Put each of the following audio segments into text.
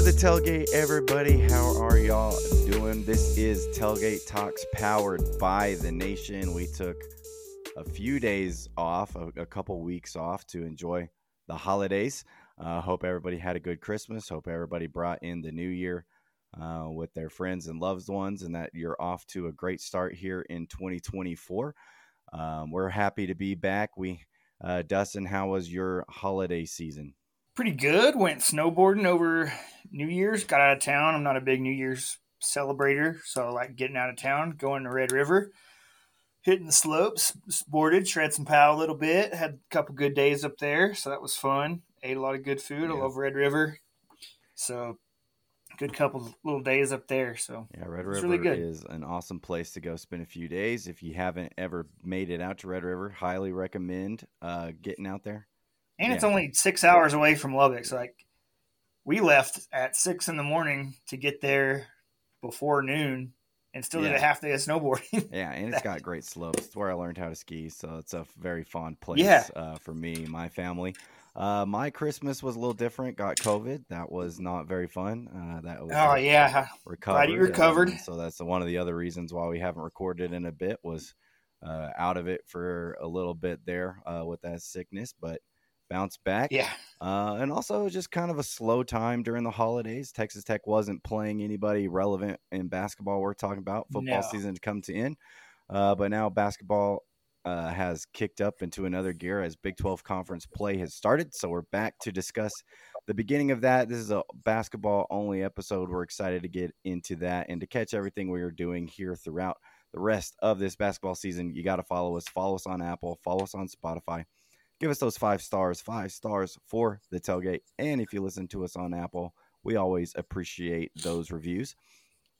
to the tailgate, everybody. How are y'all doing? This is Tailgate Talks powered by The Nation. We took a few days off, a couple weeks off to enjoy the holidays. Hope everybody had a good Christmas. Hope everybody brought in the new year with their friends and loved ones, and that you're off to a great start here in 2024. We're happy to be back. Dustin, how was your holiday season? Pretty good. Went snowboarding over New Year's. Got out of town. I'm not a big New Year's celebrator, so I like getting out of town, going to Red River, hitting the slopes, boarded, shreds and pow a little bit. Had a couple good days up there, so that was fun. Ate a lot of good food. Yeah. I love Red River. So good couple little days up there. So yeah, Red River really is an awesome place to go spend a few days. If you haven't ever made it out to Red River, highly recommend getting out there. And yeah, it's only 6 hours away from Lubbock. So like, we left at 6 a.m. to get there before noon and still did a half day of snowboarding. Yeah, and it's got great slopes. It's where I learned how to ski, so it's a very fond place for me, my family. My Christmas was a little different. Got COVID. That was not very fun. Glad you recovered. So that's one of the other reasons why we haven't recorded in a bit, was out of it for a little bit there with that sickness, but bounced back. Yeah. And also just kind of a slow time during the holidays. Texas Tech wasn't playing anybody relevant in basketball. We're talking about football season to come to end. But now basketball has kicked up into another gear as Big 12 conference play has started. So we're back to discuss the beginning of that. This is a basketball only episode. We're excited to get into that and to catch everything we are doing here throughout the rest of this basketball season. You got to follow us on Apple, follow us on Spotify, give us those 5 stars for The Tailgate. And if you listen to us on Apple, we always appreciate those reviews.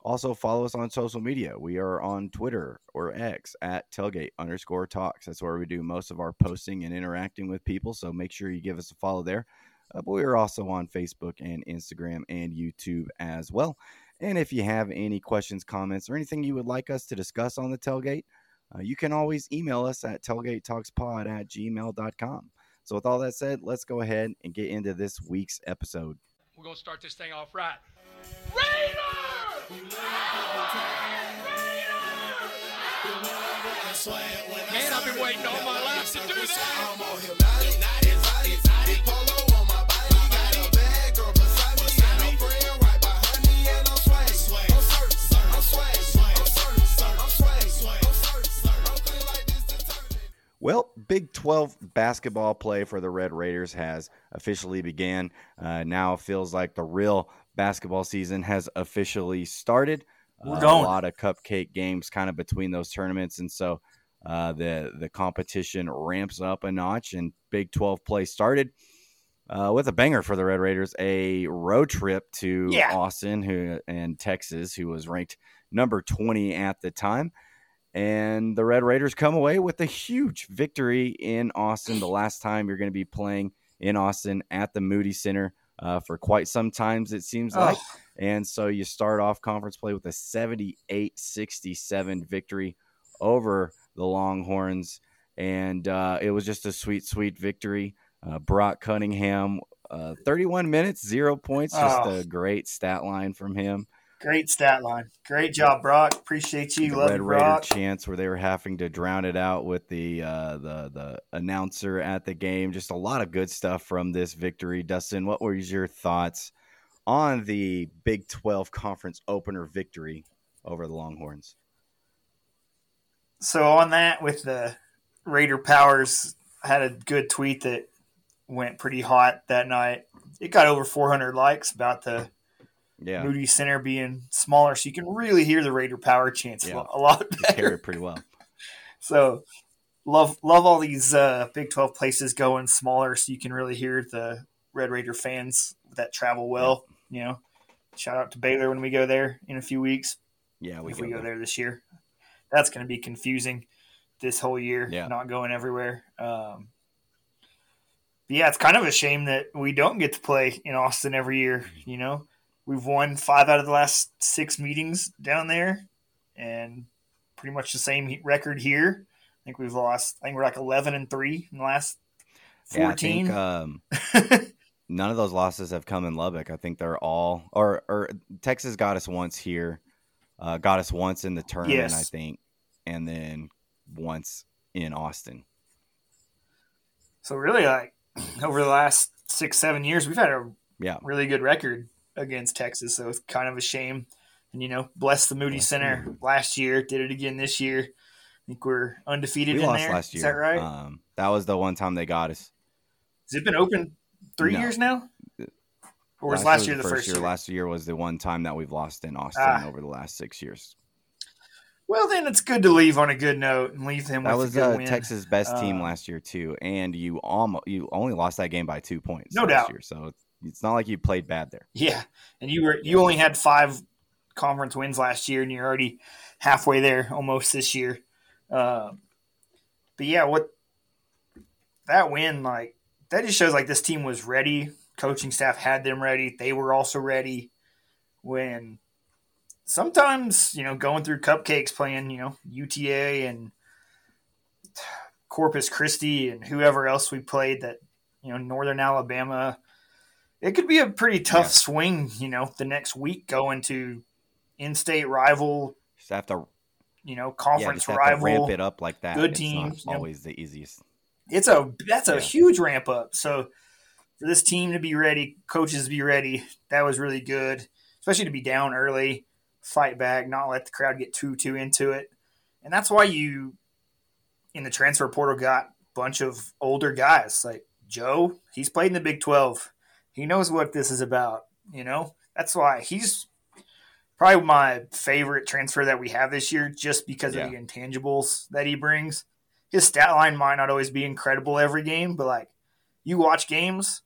Also, follow us on social media. We are on Twitter or X at tailgate_talks. That's where we do most of our posting and interacting with people, so make sure you give us a follow there. But we are also on Facebook and Instagram and YouTube as well. And if you have any questions, comments, or anything you would like us to discuss on The Tailgate, you can always email us at tailgatetalkspod@gmail.com. So with all that said, let's go ahead and get into this week's episode. We're going to start this thing off right. Raiders! Man, I've been waiting all my life to do that. Well, Big 12 basketball play for the Red Raiders has officially began. Now it feels like the real basketball season has officially started. A lot of cupcake games kind of between those tournaments, and so the competition ramps up a notch, and Big 12 play started with a banger for the Red Raiders, a road trip to Austin and Texas, who was ranked number 20 at the time. And the Red Raiders come away with a huge victory in Austin. The last time you're going to be playing in Austin at the Moody Center for quite some times, it seems like. And so you start off conference play with a 78-67 victory over the Longhorns. And it was just a sweet, sweet victory. Brock Cunningham, 31 minutes, 0 points. Just a great stat line from him. Great stat line. Great job, Brock. Appreciate you. Love Red Raider chants where they were having to drown it out with the announcer at the game. Just a lot of good stuff from this victory. Dustin, what were your thoughts on the Big 12 conference opener victory over the Longhorns? So on that with the Raider Powers, I had a good tweet that went pretty hot that night. It got over 400 likes about the – Moody Center being smaller, so you can really hear the Raider Power chants a lot better. You hear it pretty well. So love all these Big 12 places going smaller, so you can really hear the Red Raider fans that travel well. Yeah. You know, shout out to Baylor when we go there in a few weeks. Yeah, if we go there this year, that's going to be confusing this whole year. Yeah. Not going everywhere. But yeah, it's kind of a shame that we don't get to play in Austin every year. You know. We've won 5 out of the last 6 meetings down there, and pretty much the same record here. I think we've lost. I think we're like 11-3 in the last 14. Yeah, I think, none of those losses have come in Lubbock. I think they're all – or Texas got us once here, got us once in the tournament, yes. I think, and then once in Austin. So really, like, over the last 6-7 years, we've had a really good record against Texas, so it's kind of a shame. And, you know, bless the Moody Center last year, did it again this year. I think we're undefeated in there. We lost last year. Is that right? That was the one time they got us. Has it been open three years now? Or was last year the first year? Last year was the one time that we've lost in Austin over the last 6 years. Well, then it's good to leave on a good note and leave them with a good win. That was Texas' best team last year, too. And you only lost that game by 2 points. No doubt. Year, so it's not like you played bad there. Yeah. And you only had 5 conference wins last year, and you're already halfway there almost this year. But yeah, that win, like, that just shows like this team was ready. Coaching staff had them ready. They were also ready when sometimes, you know, going through cupcakes playing, you know, UTA and Corpus Christi and whoever else we played that, you know, Northern Alabama, it could be a pretty tough swing, you know, the next week going to in-state rival. Just have to, you know, conference rival. Ramp it up like that. Good team. It's not always the easiest. That's a huge ramp up. So for this team to be ready, coaches to be ready, that was really good. Especially to be down early, fight back, not let the crowd get too into it. And that's why you, in the transfer portal, got a bunch of older guys. Like Joe, he's played in the Big 12. He knows what this is about, you know? That's why he's probably my favorite transfer that we have this year just because of the intangibles that he brings. His stat line might not always be incredible every game, but, like, you watch games,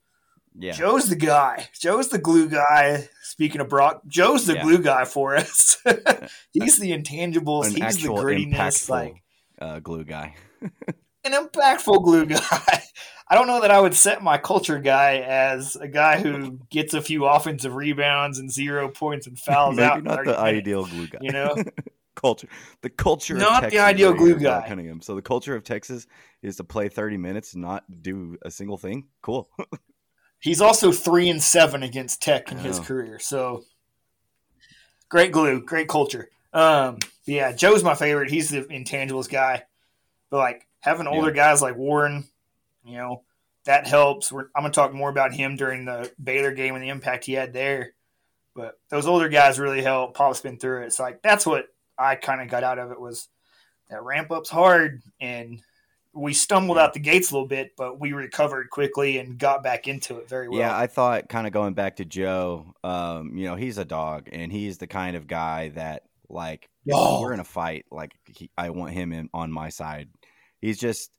Joe's the guy. Joe's the glue guy. Speaking of Brock, Joe's the glue guy for us. He's the intangibles. He's the grittiness. Like, glue guy. An impactful glue guy. I don't know that I would set my culture guy as a guy who gets a few offensive rebounds and 0 points and fouls out. Maybe not the ideal glue guy. You know? Culture. The culture not of Texas. Not the ideal glue guy. Cunningham. So the culture of Texas is to play 30 minutes and not do a single thing. Cool. He's also 3-7 against Tech in his career. So great glue, great culture. Joe's my favorite. He's the intangibles guy. But, like, having older guys like Warren, you know, that helps. I'm going to talk more about him during the Baylor game and the impact he had there. But those older guys really help. Pop's been through it. It's like that's what I kind of got out of it was that ramp-up's hard. And we stumbled out the gates a little bit, but we recovered quickly and got back into it very well. Yeah, I thought kind of going back to Joe, you know, he's a dog. And he's the kind of guy that, like, we're in a fight. Like, I want him on my side. He's just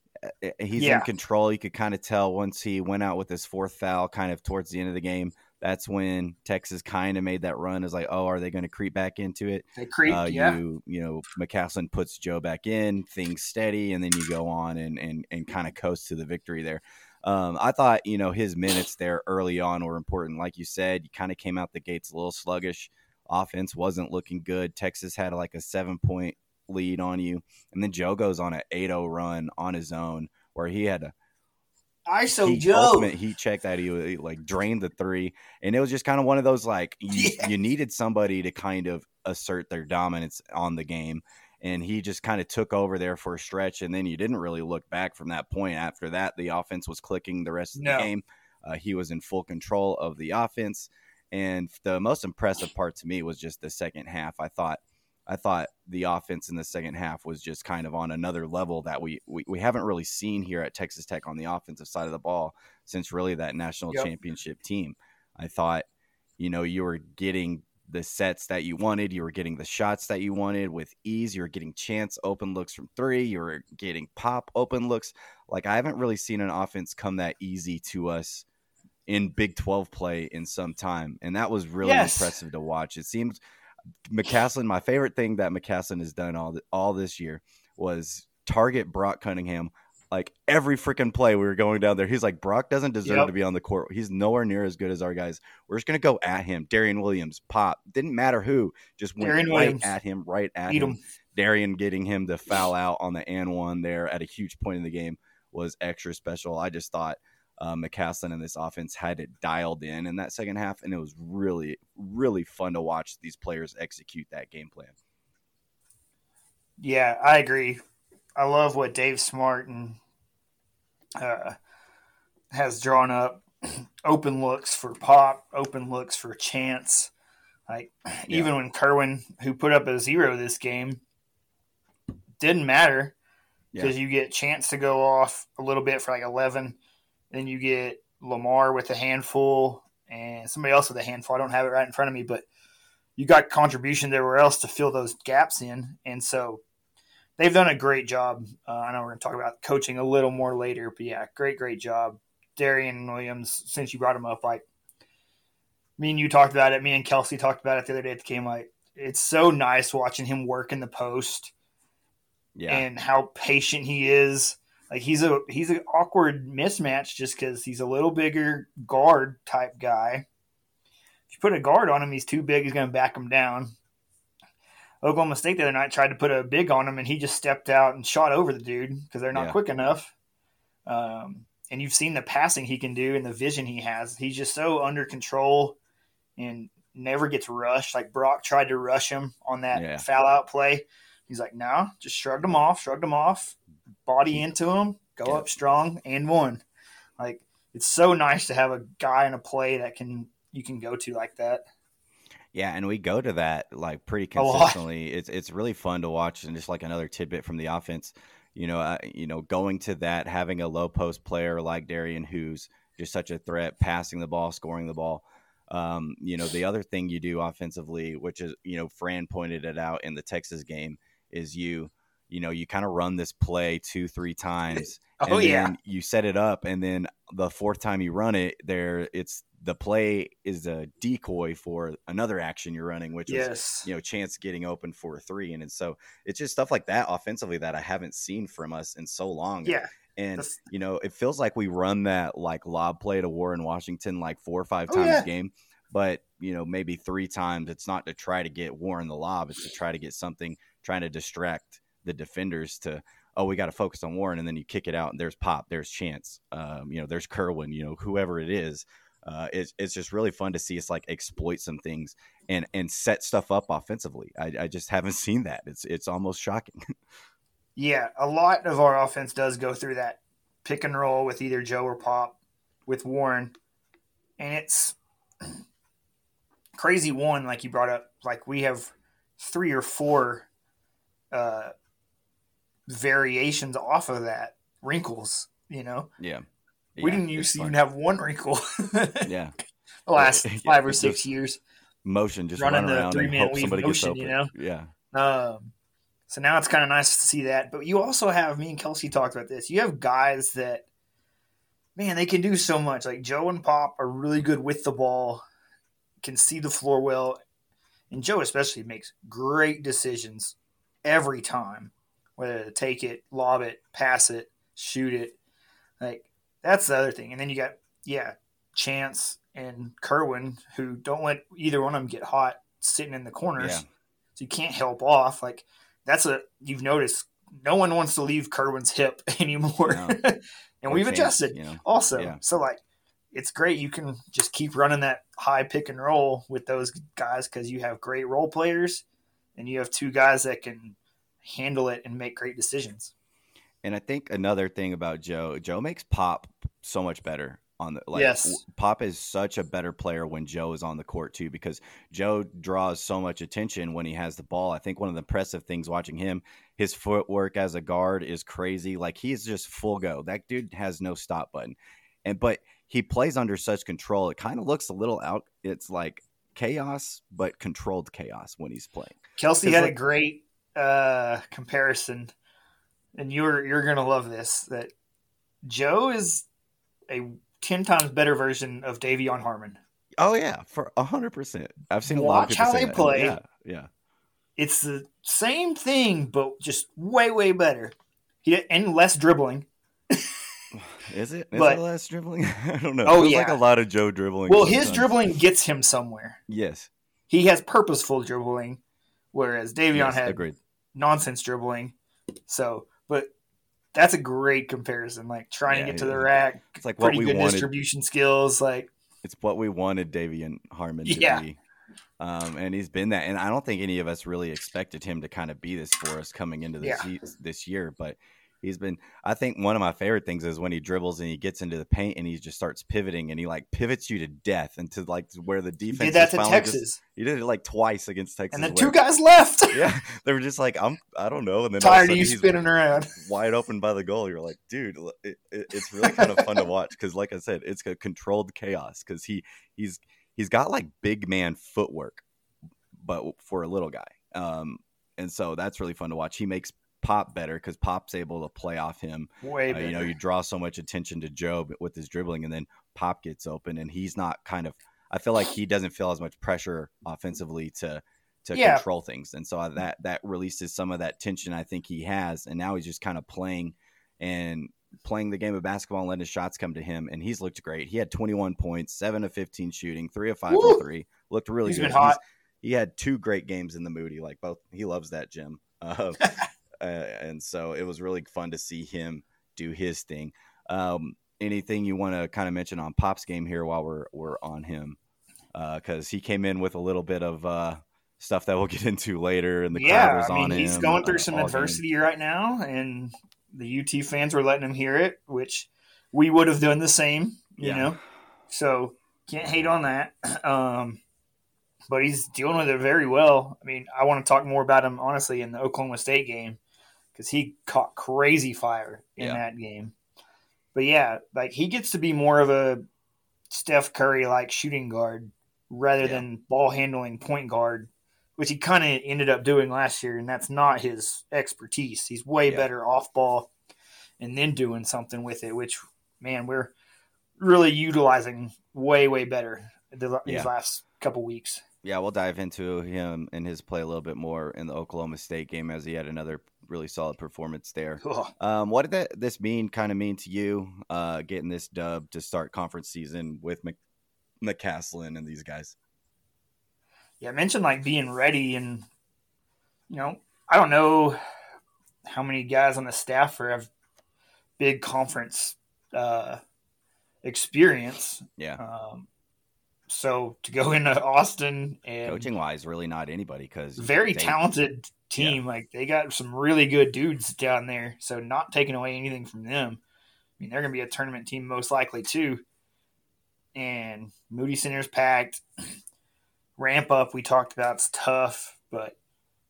– he's in control. You could kind of tell once he went out with his fourth foul kind of towards the end of the game. That's when Texas kind of made that run. Is like, oh, are they going to creep back into it? They creep, You know, McCaslin puts Joe back in, things steady, and then you go on and kind of coast to the victory there. I thought, you know, his minutes there early on were important. Like you said, you kind of came out the gates a little sluggish. Offense wasn't looking good. Texas had like a 7-point lead on you, and then Joe goes on an 8-0 run on his own where he had to ultimate heat check that he like drained the three, and it was just kind of one of those like you needed somebody to kind of assert their dominance on the game, and he just kind of took over there for a stretch, and then you didn't really look back from that point. After that, the offense was clicking the rest of the game. He was in full control of the offense, and the most impressive part to me was just the second half. I thought the offense in the second half was just kind of on another level that we haven't really seen here at Texas Tech on the offensive side of the ball since really that national championship team. I thought, you know, you were getting the sets that you wanted. You were getting the shots that you wanted with ease. You were getting Chance open looks from three. You were getting Pop open looks. Like, I haven't really seen an offense come that easy to us in Big 12 play in some time. And that was really impressive to watch. It seems – McCaslin, my favorite thing that McCaslin has done all this year was target Brock Cunningham. Like, every freaking play we were going down there, he's like, Brock doesn't deserve to be on the court. He's nowhere near as good as our guys. We're just going to go at him. Darrion Williams, Pop, didn't matter who, just went right at him. Darrion getting him to foul out on the and one there at a huge point in the game was extra special. I just thought McCaslin and this offense had it dialed in that second half, and it was really, really fun to watch these players execute that game plan. Yeah, I agree. I love what Dave Smart and has drawn up. Open looks for Pop, open looks for Chance. Like, even when Kerwin, who put up a zero this game, didn't matter because you get Chance to go off a little bit for like 11. Then you get Lamar with a handful and somebody else with a handful. I don't have it right in front of me, but you got contribution everywhere else to fill those gaps in. And so they've done a great job. I know we're going to talk about coaching a little more later, but yeah, great job. Darrion Williams, since you brought him up, like me and you talked about it, me and Kelsey talked about it the other day at the game. Like, it's so nice watching him work in the post and how patient he is. Like, he's an awkward mismatch just because he's a little bigger guard type guy. If you put a guard on him, he's too big. He's going to back him down. Oklahoma State the other night tried to put a big on him, and he just stepped out and shot over the dude because they're not quick enough. And you've seen the passing he can do and the vision he has. He's just so under control and never gets rushed. Like, Brock tried to rush him on that foul out play. He's like, no, just shrugged him off, body into him, go up strong and one. Like, it's so nice to have a guy in a play that you can go to like that. Yeah, and we go to that like pretty consistently. It's really fun to watch. And just like another tidbit from the offense, going to that, having a low post player like Darrion, who's just such a threat, passing the ball, scoring the ball. The other thing you do offensively, which is, Fran pointed it out in the Texas game, is you kind of run this play 2-3 times. Then you set it up, and then the fourth time you run it, the play is a decoy for another action you're running, which is Chance getting open for a three. And so it's just stuff like that offensively that I haven't seen from us in so long. Yeah. And, it feels like we run that like lob play to Warren Washington like 4 or 5 times a game, but, maybe 3 times. It's not to try to get Warren the lob. It's to try to get something, trying to distract the defenders to, oh, we got to focus on Warren. And then you kick it out and there's Pop, there's Chance, there's Kerwin, whoever it is. It's just really fun to see us like exploit some things and set stuff up offensively. I just haven't seen that. It's almost shocking. Yeah, a lot of our offense does go through that pick and roll with either Joe or Pop with Warren, and it's crazy. One, like you brought up, like we have 3 or 4 variations off of that, wrinkles. We didn't used to even have one wrinkle. The last 5 or 6 years. Motion, just running run around the 3-man weave motion, Yeah. So now it's kind of nice to see that. But you also have, me and Kelsey talked about this, you have guys that, man, they can do so much. Like Joe and Pop are really good with the ball, can see the floor well. And Joe especially makes great decisions every time, whether to take it, lob it, pass it, shoot it. Like, that's the other thing. And then you got, Chance and Kerwin, who don't let either one of them get hot sitting in the corners. Yeah. So you can't help off. Like, you've noticed no one wants to leave Kerwin's hip anymore. No. And we've adjusted also. Yeah. So, like, it's great. You can just keep running that high pick and roll with those guys because you have great role players and you have 2 guys that can handle it and make great decisions. And I think another thing about Joe makes Pop so much better on the Pop is such a better player when Joe is on the court too, because Joe draws so much attention when he has the ball. I think one of the impressive things watching him, his footwork as a guard is crazy. Like, he's just full go. That dude has no stop button. But he plays under such control. It kind of looks a little out. It's like chaos, but controlled chaos when he's playing. Kelsey had a great comparison. And you're going to love this, that Joe is a 10 times better version of Davion Harmon. Oh, yeah, for 100%. I've seen a lot of people watch how they play. Yeah. It's the same thing, but just way, way better. And less dribbling. Is it? Is it less dribbling? I don't know. There's like a lot of Joe dribbling. Well, sometimes. His dribbling gets him somewhere. Yes. He has purposeful dribbling, whereas Davion had nonsense dribbling. So – but that's a great comparison. Like trying to get to the rack, it's like pretty good distribution skills. Like it's what we wanted Davion Harmon to be. And he's been that. And I don't think any of us really expected him to kind of be this for us coming into this year. But he's been, I think one of my favorite things is when he dribbles and he gets into the paint and he just starts pivoting and he like pivots you to death into like where the defense. He did that to Texas. He did it like twice against Texas. And then two guys left. Yeah. They were just like, I don't know. And then tired of you spinning around wide open by the goal. You're like, dude, it's really kind of fun to watch. Cause like I said, it's a controlled chaos. Cause he's got like big man footwork, but for a little guy. And so that's really fun to watch. He makes Pop better because Pop's able to play off him. Way better. You draw so much attention to Joe with his dribbling, and then Pop gets open, and he's not kind of. I feel like he doesn't feel as much pressure offensively to control things, and so that releases some of that tension I think he has, and now he's just kind of playing the game of basketball and letting his shots come to him, and he's looked great. He had 21 points, 7 of 15 shooting, 3 of 5 from three. Looked really good. He's been hot. He had 2 great games in the Moody. Like both, he loves that gym. And so it was really fun to see him do his thing. Anything you want to kind of mention on Pop's game here while we're on him? Because he came in with a little bit of stuff that we'll get into later, and the crowd was on him. He's going through some adversity right now, and the UT fans were letting him hear it, which we would have done the same, you know. So can't hate on that. But he's dealing with it very well. I mean, I want to talk more about him, honestly, in the Oklahoma State game. Because he caught crazy fire in that game. But he gets to be more of a Steph Curry-like shooting guard rather than ball-handling point guard, which he kind of ended up doing last year, and that's not his expertise. He's way better off-ball and then doing something with it, which, man, we're really utilizing way, way better these last couple weeks. Yeah, we'll dive into him and his play a little bit more in the Oklahoma State game as he had another really solid performance there. Cool. What did this mean to you, getting this dub to start conference season with McCaslin and these guys? Yeah, I mentioned like being ready, and I don't know how many guys on the staff have big conference experience. Yeah. So to go into Austin and coaching wise, really not anybody because very talented team. Yeah. Like they got some really good dudes down there. So not taking away anything from them. I mean, they're going to be a tournament team most likely too. And Moody Center's packed. Ramp up. We talked about it's tough, but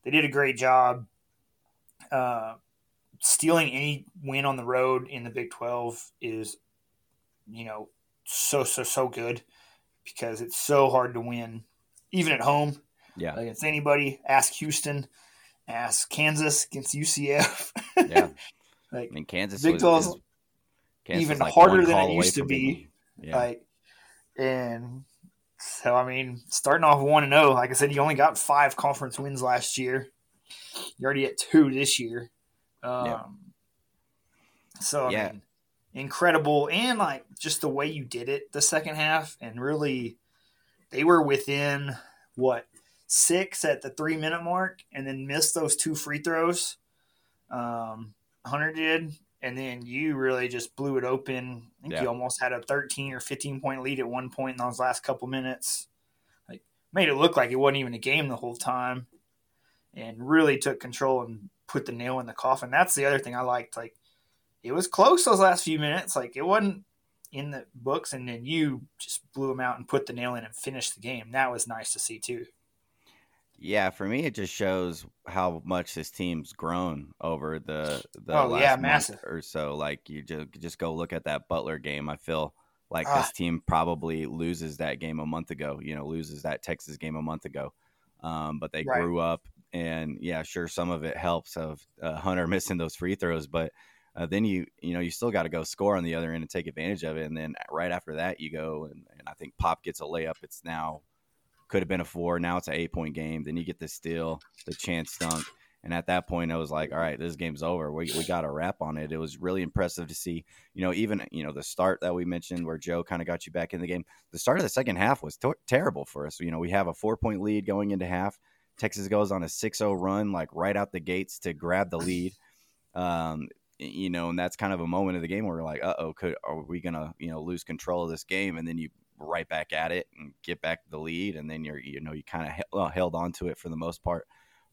they did a great job stealing any win on the road in the Big 12 is, so good. Because it's so hard to win, even at home. Yeah, against anybody. Ask Houston, ask Kansas against UCF. Yeah, like I mean, Kansas Big 12 even like harder than it used to be. Yeah. And so I mean, starting off 1-0. Like I said, you only got 5 conference wins last year. You already at 2 this year. So I mean, incredible, and like just the way you did it the second half, and really they were within 6 at the 3-minute mark and then missed those 2 free throws. Hunter did, and then you really just blew it open. I think you almost had a 13 or 15 point lead at one point in those last couple minutes. Like made it look like it wasn't even a game the whole time, and really took control and put the nail in the coffin. That's the other thing I liked. Like it was close those last few minutes. Like, it wasn't in the books, and then you just blew them out and put the nail in and finished the game. That was nice to see, too. Yeah, for me, it just shows how much this team's grown over the last month or so. Like, you just go look at that Butler game. I feel like this team probably loses that game a month ago, loses that Texas game a month ago. But they grew up, and, sure, some of it helps of Hunter missing those free throws, but – then you still got to go score on the other end and take advantage of it. And then right after that, you go, and I think Pop gets a layup. It's now could have been a 4. Now it's an 8-point game. Then you get the steal, the Chance stunk. And at that point, I was like, all right, this game's over. We got a wrap on it. It was really impressive to see, even, the start that we mentioned where Joe kind of got you back in the game. The start of the second half was terrible for us. We have a 4-point lead going into half. Texas goes on a 6-0 run, like right out the gates to grab the lead. you know, and that's kind of a moment of the game where we're like, are we going to, lose control of this game? And then you right back at it and get back the lead. And then you kind of held on to it for the most part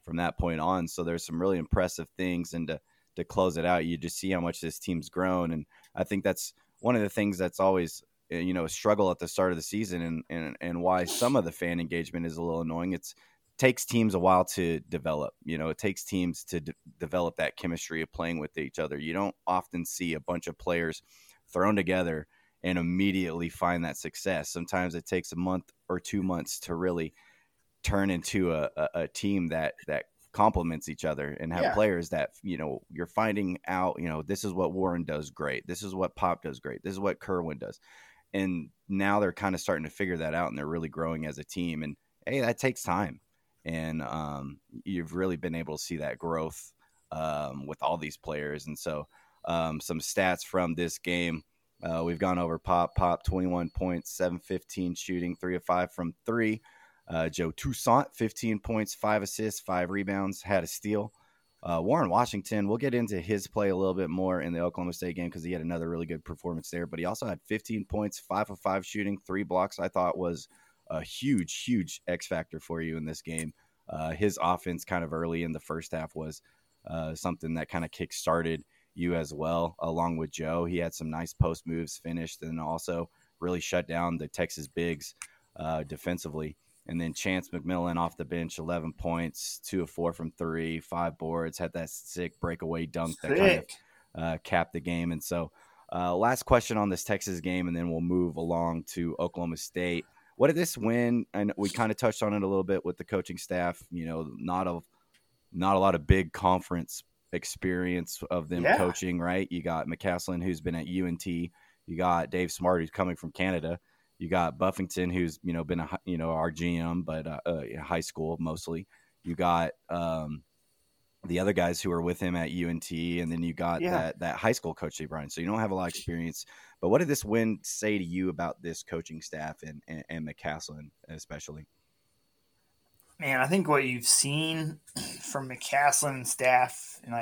from that point on. So there's some really impressive things. And to close it out, you just see how much this team's grown. And I think that's one of the things that's always, a struggle at the start of the season and why some of the fan engagement is a little annoying. It takes teams a while to develop. It takes teams to develop that chemistry of playing with each other. You don't often see a bunch of players thrown together and immediately find that success. Sometimes it takes a month or 2 months to really turn into a team that complements each other and have players that, you're finding out, this is what Warren does great. This is what Pop does great. This is what Kerwin does. And now they're kind of starting to figure that out, and they're really growing as a team. And hey, that takes time. And you've really been able to see that growth with all these players. And so some stats from this game. We've gone over Pop, 21 points, 7-15 shooting, 3 of 5 from 3. Joe Toussaint, 15 points, 5 assists, 5 rebounds, had a steal. Warren Washington, we'll get into his play a little bit more in the Oklahoma State game because he had another really good performance there. But he also had 15 points, 5 of 5 shooting, 3 blocks. I thought was a huge, huge X factor for you in this game. His offense kind of early in the first half was something that kind of kick-started you as well, along with Joe. He had some nice post moves finished and also really shut down the Texas bigs defensively. And then Chance McMillan off the bench, 11 points, 2 of 4 from 3, 5 boards, had that sick breakaway dunk that kind of capped the game. And so last question on this Texas game, and then we'll move along to Oklahoma State. What did this win? And we kind of touched on it a little bit with the coaching staff, not a lot of big conference experience of them coaching, right? You got McCaslin, who's been at UNT. You got Dave Smart, who's coming from Canada. You got Buffington, who's, been, our GM, but high school mostly. You got the other guys who are with him at UNT. And then you got that high school coach, Dave Bryan. So you don't have a lot of experience. But what did this win say to you about this coaching staff and McCaslin especially? Man, I think what you've seen from McCaslin staff, and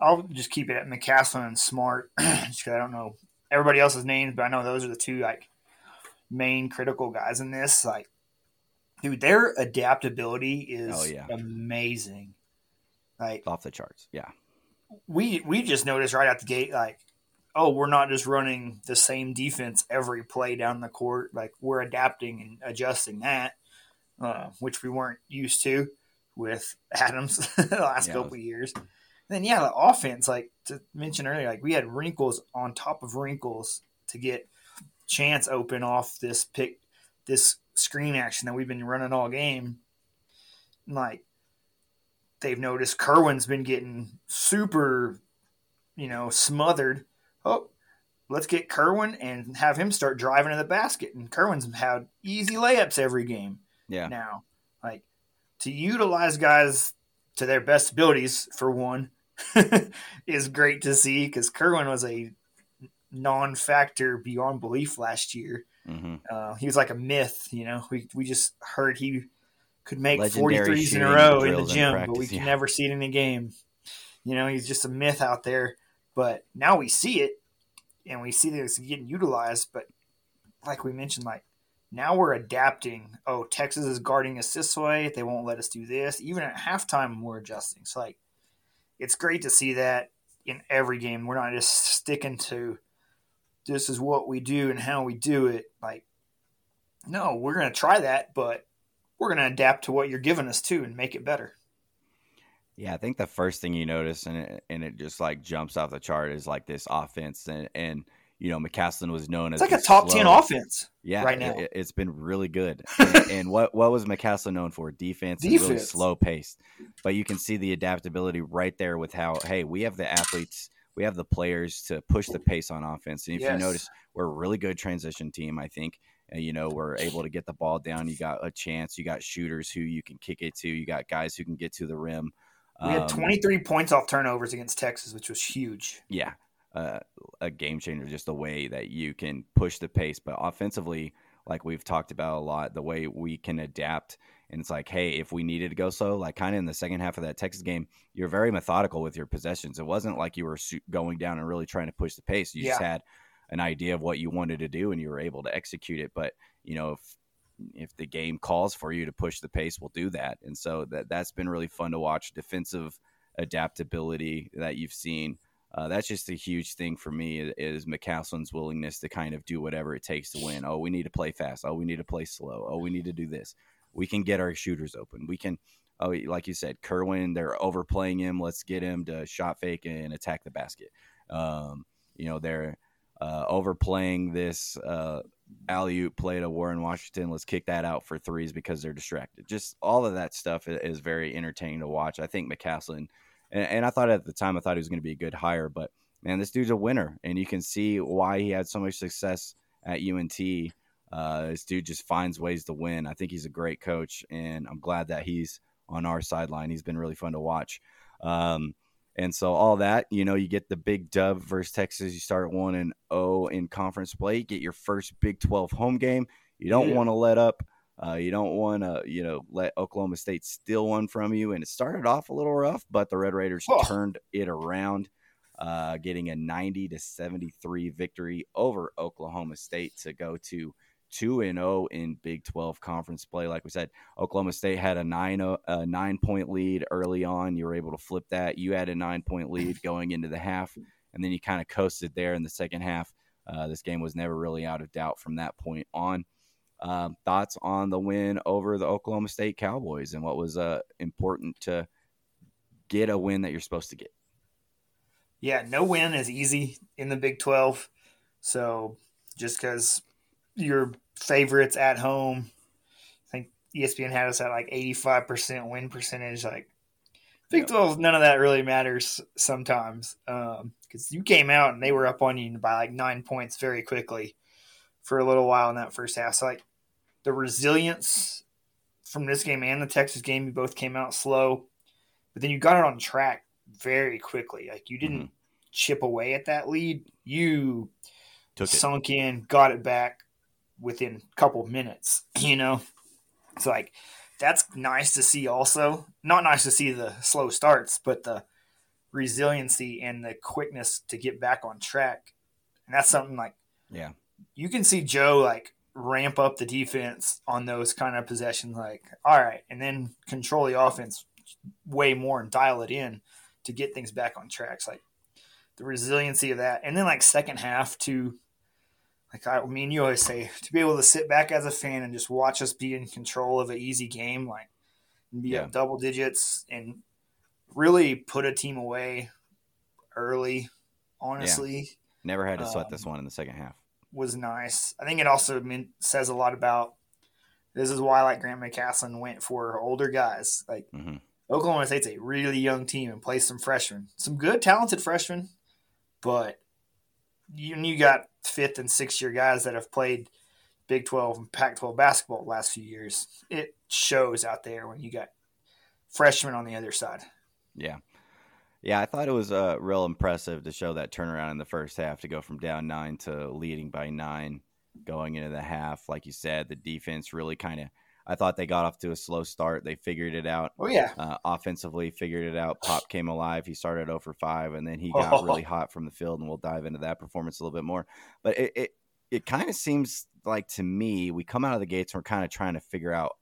I'll just keep it at McCaslin and Smart just because I don't know everybody else's names, but I know those are the two main critical guys in this. Dude, their adaptability is amazing. Off the charts. Yeah. We just noticed right out the gate, we're not just running the same defense every play down the court. We're adapting and adjusting that, which we weren't used to with Adams the last couple of years. And then, the offense, to mention earlier, we had wrinkles on top of wrinkles to get Chance open off this screen action that we've been running all game. And they've noticed Kerwin's been getting super, smothered. Oh, let's get Kerwin and have him start driving to the basket. And Kerwin's had easy layups every game. Yeah. Now, to utilize guys to their best abilities for one is great to see because Kerwin was a non-factor beyond belief last year. Mm-hmm. He was like a myth, we just heard he could make legendary 43s in a row in the gym, practice, but we can never see it in the game. He's just a myth out there, but now we see it and we see that it's getting utilized. But like we mentioned, now we're adapting. Oh, Texas is guarding us this way. They won't let us do this. Even at halftime, we're adjusting. So it's great to see that in every game. We're not just sticking to, this is what we do and how we do it. No, we're going to try that, but we're going to adapt to what you're giving us too and make it better. Yeah, I think the first thing you notice, and it just jumps off the chart, is this offense. And McCaslin was known as a top 10 offense. Yeah, right now it's been really good. And what was McCaslin known for? Defense. And really slow pace. But you can see the adaptability right there with how, hey, we have the athletes. We have the players to push the pace on offense. And if you notice, we're a really good transition team, I think. And, we're able to get the ball down. You got a chance. You got shooters who you can kick it to. You got guys who can get to the rim. We had 23 points off turnovers against Texas, which was huge. Yeah, a game changer, just the way that you can push the pace. But offensively, we've talked about a lot, the way we can adapt And it's like, hey, if we needed to go slow, like kind of in the second half of that Texas game, you're very methodical with your possessions. It wasn't like you were going down and really trying to push the pace. You just had an idea of what you wanted to do and you were able to execute it. But, you know, if the game calls for you to push the pace, we'll do that. And so that's been really fun to watch. Defensive adaptability that you've seen. That's just a huge thing for me is McCaslin's willingness to kind of do whatever it takes to win. Oh, we need to play fast. Oh, we need to play slow. Oh, we need to do this. We can get our shooters open. We can, oh, like you said, Kerwin, they're overplaying him. Let's get him to shot fake and attack the basket. They're overplaying this alley-oop play to Warren Washington. Let's kick that out for threes because they're distracted. Just all of that stuff is very entertaining to watch. I think McCaslin, and I thought at the time, I thought he was going to be a good hire, but man, this dude's a winner, and you can see why he had so much success at UNT. This dude just finds ways to win. I think he's a great coach, and I'm glad that he's on our sideline. He's been really fun to watch. And so all that, you know, you get the big dub versus Texas. You start 1-0 in conference play. You get your first Big 12 home game. You don't want to let up. You don't want to, you know, let Oklahoma State steal one from you. And it started off a little rough, but the Red Raiders turned it around, getting a 90-73 victory over Oklahoma State to go to 2-0 in Big 12 conference play. Like we said, Oklahoma State had a 9-point lead early on. You were able to flip that. You had a 9-point lead going into the half, and then you kind of coasted there in the second half. This game was never really out of doubt from that point on. Thoughts on the win over the Oklahoma State Cowboys and what was important to get a win that you're supposed to get? Yeah, no win is easy in the Big 12. So just because your favorites at home, I think ESPN had us at like 85% win percentage. Like Big 12, none of that really matters sometimes because you came out and they were up on you by like 9 points very quickly for a little while in that first half. So like the resilience from this game and the Texas game, you both came out slow, but then you got it on track very quickly. Like you didn't chip away at that lead. You sunk in, got it back within a couple minutes, you know? So like, that's nice to see also. Not nice to see the slow starts, but the resiliency and the quickness to get back on track. And that's something like, you can see Joe like ramp up the defense on those kind of possessions. Like, all right. And then control the offense way more and dial it in to get things back on tracks. Like the resiliency of that. And then like second half to like, I mean, you always say to be able to sit back as a fan and just watch us be in control of an easy game, like be up double digits and really put a team away early. Honestly, never had to sweat this one in the second half. Was nice. I think it also says a lot about this is why like Grant McCaslin went for older guys. Like Oklahoma State's a really young team and plays some freshmen, some good talented freshmen, but you got 5th- and 6th-year guys that have played Big 12 and Pac-12 basketball the last few years. It shows out there when you got freshmen on the other side. Yeah, I thought it was real impressive to show that turnaround in the first half to go from down 9 to leading by 9 going into the half. Like you said, the defense really kind of – I thought they got off to a slow start. They figured it out. Oh, yeah. Offensively figured it out. Pop came alive. He started 0 for 5, and then he got really hot from the field, and we'll dive into that performance a little bit more. But it kind of seems like to me we come out of the gates and we're kind of trying to figure out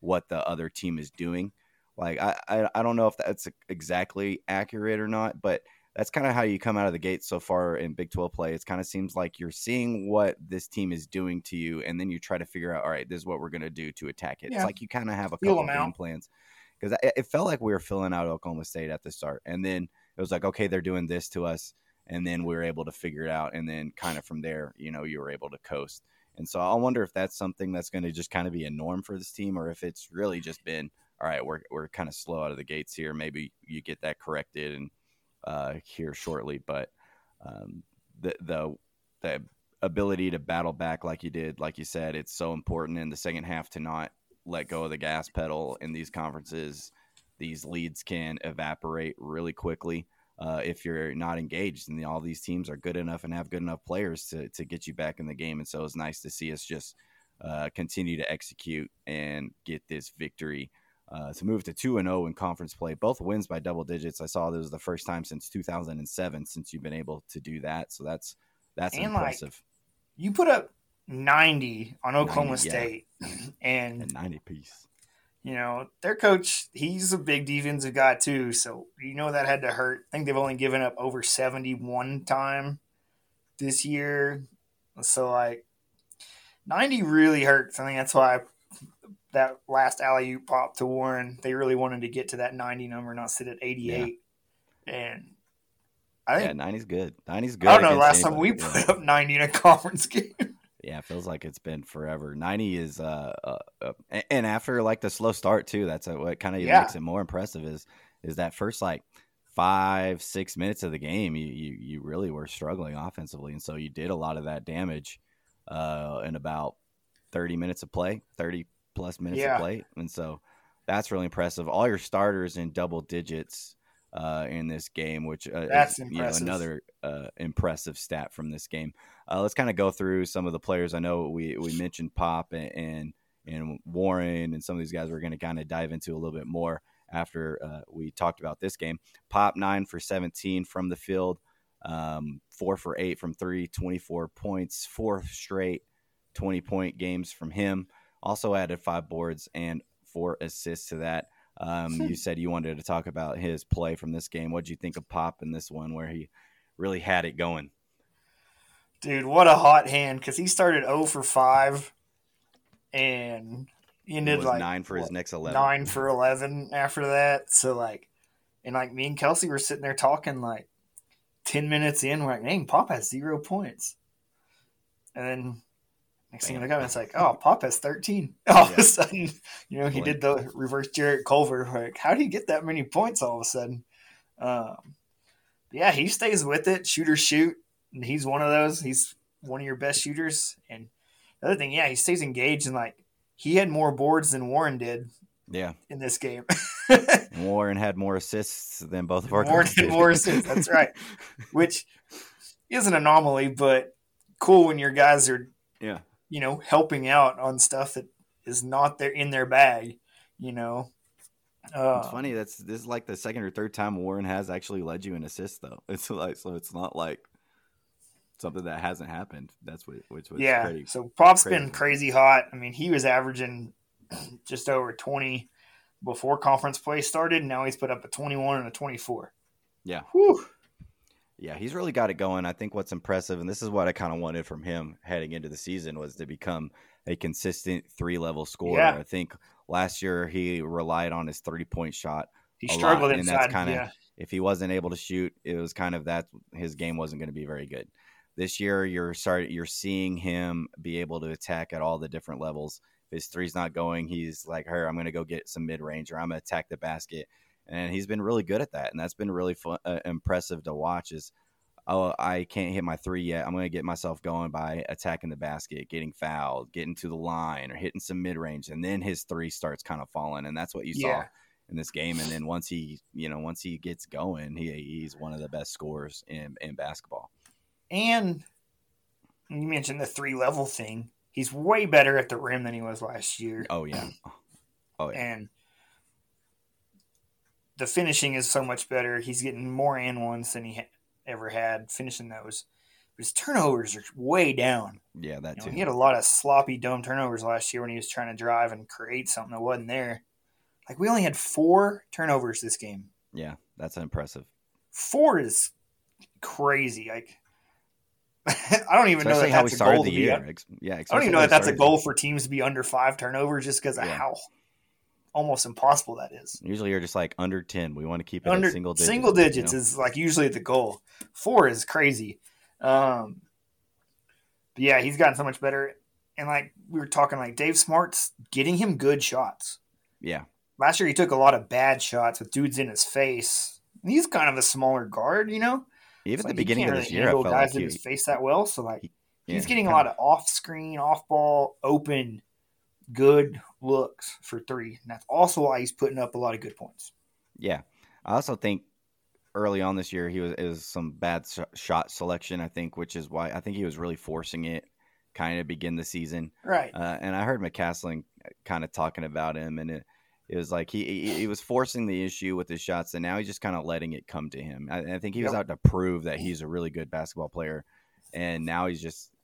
what the other team is doing. Like, I don't know if that's exactly accurate or not, but that's kind of how you come out of the gate so far in Big 12 play. It kind of seems like you're seeing what this team is doing to you, and then you try to figure out, all right, this is what we're going to do to attack it. Yeah. It's like you kind of have a couple game plans. Because it felt like we were filling out Oklahoma State at the start, and then it was like, okay, they're doing this to us, and then we were able to figure it out, and then kind of from there, you know, you were able to coast. And so I wonder if that's something that's going to just kind of be a norm for this team, or if it's really just been – all right, we're kind of slow out of the gates here. Maybe you get that corrected and here shortly, but the ability to battle back like you did, like you said, it's so important in the second half to not let go of the gas pedal in these conferences. These leads can evaporate really quickly if you're not engaged, and all these teams are good enough and have good enough players to get you back in the game. And so it's nice to see us just continue to execute and get this victory to move to 2-0 in conference play. Both wins by double digits. I saw this was the first time since 2007 since you've been able to do that. So that's impressive. Like, you put up 90 on Oklahoma State. Yeah. And a 90 piece. You know, their coach, he's a big defensive guy too, so you know that had to hurt. I think they've only given up over 71 time this year. So, like, 90 really hurts. I think that's why that last alley-oop pop to Warren, they really wanted to get to that 90 number, not sit at 88. Yeah. And I think 90's good. 90's good. I don't know, last time we put up 90 in a conference game. Yeah, it feels like it's been forever. 90 is and after like the slow start too. That's what kind of makes it more impressive is that first like 5-6 minutes of the game, you really were struggling offensively, and so you did a lot of that damage in about 30 minutes of play, 30+ minutes of play, and so that's really impressive. All your starters in double digits in this game, which that's is another impressive stat from this game. Let's kind of go through some of the players. I know we mentioned Pop and Warren and some of these guys we're going to kind of dive into a little bit more after we talked about this game. Pop, 9 for 17 from the field, 4 for 8 from three, 24 points, 4 straight 20-point games from him. Also added 5 boards and 4 assists to that. You said you wanted to talk about his play from this game. What did you think of Pop in this one where he really had it going? Dude, what a hot hand, because he started 0 for 5 and he ended like 9 for his next 11. 9 for 11 after that. So, like, and like me and Kelsey were sitting there talking like 10 minutes in. We're like, dang, Pop has 0 points. And then next thing I got, it's like, oh, Pop has 13. All of a sudden, you know, he did the reverse Jarrett Culver. Like, how do you get that many points all of a sudden? He stays with it, shoot or shoot. And he's one of those. He's one of your best shooters. And the other thing, he stays engaged. And, like, he had more boards than Warren did in this game. Warren had more assists than both of our Warren had more assists. That's right. Which is an anomaly, but cool when your guys are you know, helping out on stuff that is not there in their bag, you know. It's funny. This is like the second or third time Warren has actually led you in assists, though. It's like, so it's not like something that hasn't happened. That's what, which was pretty, so Pop's been crazy hot. I mean, he was averaging just over 20 before conference play started. Now he's put up a 21 and a 24. Yeah. Whew. Yeah, he's really got it going. I think what's impressive, and this is what I kind of wanted from him heading into the season, was to become a consistent three-level scorer. Yeah. I think last year he relied on his three-point shot. He struggled lot, inside. And that's kind of if he wasn't able to shoot, it was kind of that his game wasn't going to be very good. This year, you're seeing him be able to attack at all the different levels. If his three's not going, he's like, "Hey, I'm going to go get some mid-range, or I'm going to attack the basket." And he's been really good at that, and that's been really fun, impressive to watch is, oh, I can't hit my three yet. I'm going to get myself going by attacking the basket, getting fouled, getting to the line, or hitting some mid-range, and then his three starts kind of falling, and that's what you saw in this game. And then once he gets going, he's one of the best scorers in basketball. And you mentioned the three-level thing. He's way better at the rim than he was last year. Oh, yeah. And the finishing is so much better. He's getting more and ones than he ever had, finishing those. But his turnovers are way down. Yeah, that too. He had a lot of sloppy, dumb turnovers last year when he was trying to drive and create something that wasn't there. Like, we only had 4 turnovers this game. Yeah, that's impressive. 4 is crazy. Like, I don't even especially know that that's a goal to be under. Yeah, I don't even know that that's a goal for teams to be under 5 turnovers just because of how almost impossible that is. Usually you're just like under 10. We want to keep it under single digits. Single digits is like usually the goal. 4 is crazy. But yeah, he's gotten so much better. And like we were talking, like Dave Smart's getting him good shots. Yeah. Last year he took a lot of bad shots with dudes in his face. And he's kind of a smaller guard, you know? Even at the beginning of this year, I felt like he can't really handle guys in his face that well. So like he's getting a lot of off-screen, off-ball, open, good looks for three, and that's also why he's putting up a lot of good points. Yeah, I also think early on this year he was some bad shot selection. I think, which is why I think he was really forcing it kind of begin the season. Right. And I heard McCaslin kind of talking about him, and it was like he was forcing the issue with his shots, and now he's just kind of letting it come to him. I think he was out to prove that he's a really good basketball player, and now he's just –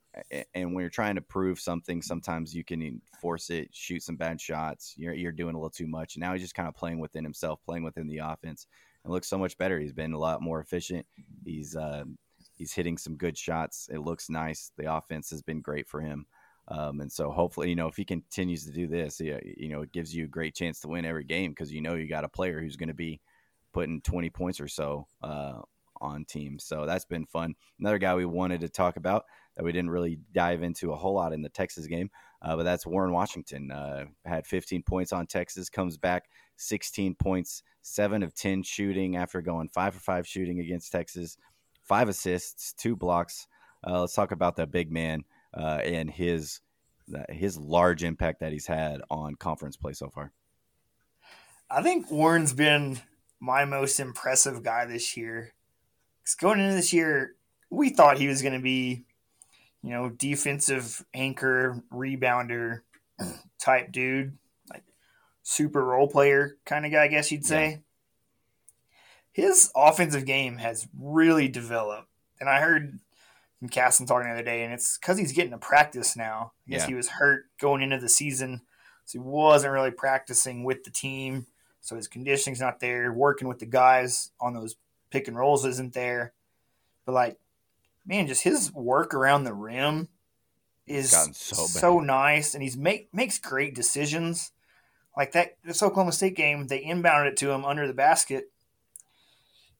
and when you're trying to prove something, sometimes you can force it, shoot some bad shots. You're doing a little too much. And now he's just kind of playing within himself, playing within the offense, and looks so much better. He's been a lot more efficient. He's hitting some good shots. It looks nice. The offense has been great for him. And so hopefully, if he continues to do this, it gives you a great chance to win every game, because you got a player who's going to be putting 20 points or so on teams. So that's been fun. Another guy we wanted to talk about that we didn't really dive into a whole lot in the Texas game, but that's Warren Washington. Had 15 points on Texas, comes back 16 points, 7 of 10 shooting after going 5 for 5 shooting against Texas. 5 assists, 2 blocks. Let's talk about the big man and his large impact that he's had on conference play so far. I think Warren's been my most impressive guy this year. Because going into this year, we thought he was going to be, defensive anchor, rebounder type dude, like super role player kind of guy, I guess you'd say. Yeah. His offensive game has really developed. And I heard McCaslin talking the other day, and it's because he's getting to practice now. I guess he was hurt going into the season, so he wasn't really practicing with the team. So his conditioning's not there. Working with the guys on those pick and rolls isn't there. But, just his work around the rim is so nice. And he makes great decisions. Like this Oklahoma State game, they inbounded it to him under the basket.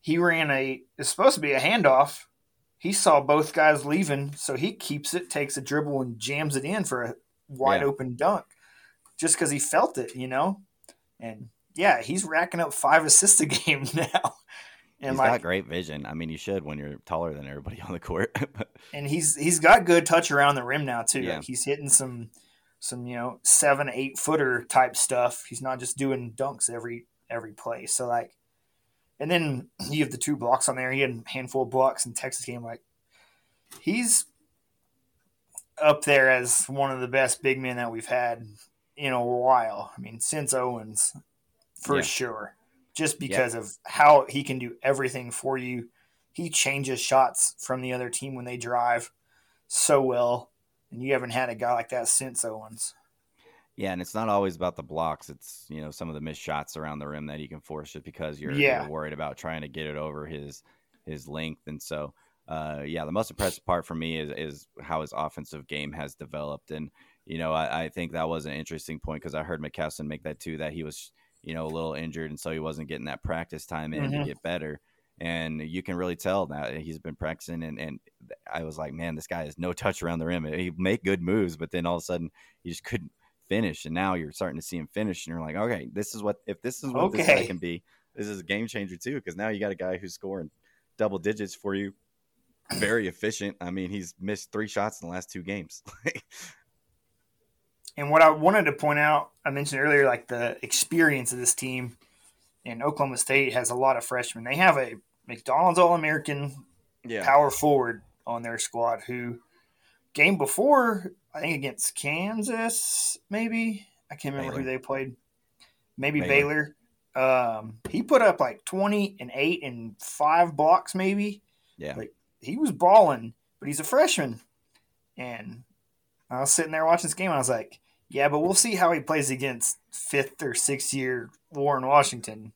He ran it's supposed to be a handoff. He saw both guys leaving, so he keeps it, takes a dribble, and jams it in for a wide open dunk just because he felt it, And, he's racking up 5 assists a game now. And he's got great vision. You should when you're taller than everybody on the court. And he's got good touch around the rim now, too. Yeah. He's hitting some 7-8-footer type stuff. He's not just doing dunks every play. So, and then you have the 2 blocks on there. He had a handful of blocks in Texas game. He's up there as one of the best big men that we've had in a while. Since Owens, for sure. Just because of how he can do everything for you. He changes shots from the other team when they drive so well. And you haven't had a guy like that since Owens. Yeah, and it's not always about the blocks. It's, some of the missed shots around the rim that he can force just because you're worried about trying to get it over his length. And so, the most impressive part for me is how his offensive game has developed. And, I think that was an interesting point, because I heard McCaslin make that too, that he was, a little injured, and so he wasn't getting that practice time in to get better. And you can really tell that he's been practicing, and I was like, man, this guy has no touch around the rim. He make good moves, but then all of a sudden he just couldn't finish, and now you're starting to see him finish, and you're like, okay, this guy can be. This is a game changer too, because now you got a guy who's scoring double digits for you, very efficient. He's missed 3 shots in the last 2 games. And what I wanted to point out, I mentioned earlier, the experience of this team, and Oklahoma State has a lot of freshmen. They have a McDonald's All-American power forward on their squad who, game before, I think against Kansas, maybe. I can't remember who they played. Maybe Baylor. He put up 20 and 8 and 5 blocks, maybe. Yeah. He was balling, but he's a freshman. And I was sitting there watching this game, and I was like, yeah, but we'll see how he plays against 5th or 6th-year Warren Washington,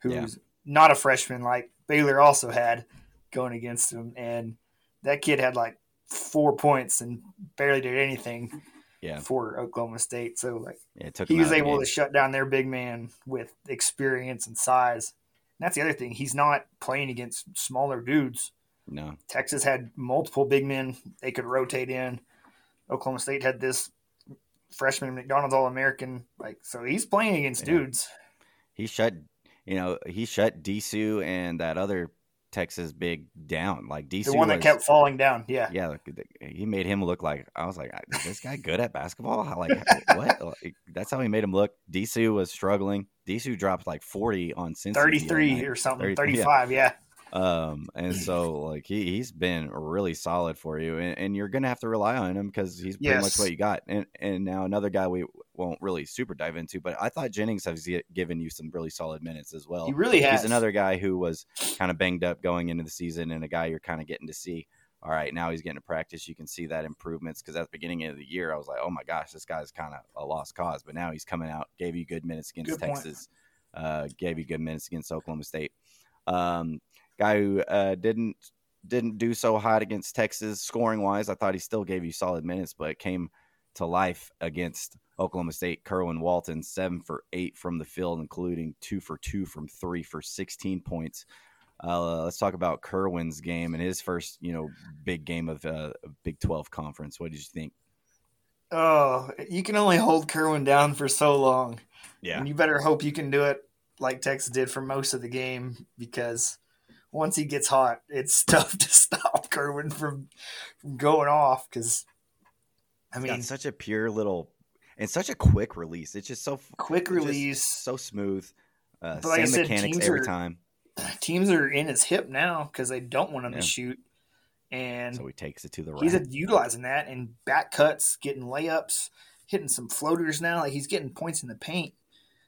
who's not a freshman, like Baylor also had going against him. And that kid had 4 points and barely did anything for Oklahoma State. So he was able to shut down their big man with experience and size. And that's the other thing. He's not playing against smaller dudes. No. Texas had multiple big men they could rotate in. Oklahoma State had this freshman McDonald's All-American. So he's playing against dudes. He shut, DSU and that other Texas big down, DC, the one that kept falling down. Yeah. He made him look I was like, is this guy good at basketball? What? That's how he made him look. DSU was struggling. DSU dropped 40 on Cincinnati. 33 or something. 35. Yeah. And so like he's been really solid for you, and you're going to have to rely on him because he's pretty much what you got. And now another guy we won't really super dive into, but I thought Jennings has given you some really solid minutes as well. He really has. He's another guy who was kind of banged up going into the season, and a guy you're kind of getting to see, all right, now he's getting to practice. You can see that improvements, because at the beginning of the year, I was like, oh my gosh, this guy's kind of a lost cause, but now he's coming out, gave you good minutes against Texas, gave you good minutes against Oklahoma State. Guy who didn't do so hot against Texas scoring wise. I thought he still gave you solid minutes, but it came to life against Oklahoma State. Kerwin Walton, 7-for-8 from the field, including 2-for-2 from 3 for 16 points. Let's talk about Kerwin's game and his first, big game of Big 12 conference. What did you think? Oh, you can only hold Kerwin down for so long. Yeah. And you better hope you can do it like Texas did for most of the game, because once he gets hot, it's tough to stop Kerwin from going off, because I mean, it's such a pure little and such a quick release. It's just so quick release, so smooth. Like same mechanics every time. Teams are in his hip now because they don't want him to shoot, and so he takes it to the right. He's utilizing that and back cuts, getting layups, hitting some floaters now. Like, he's getting points in the paint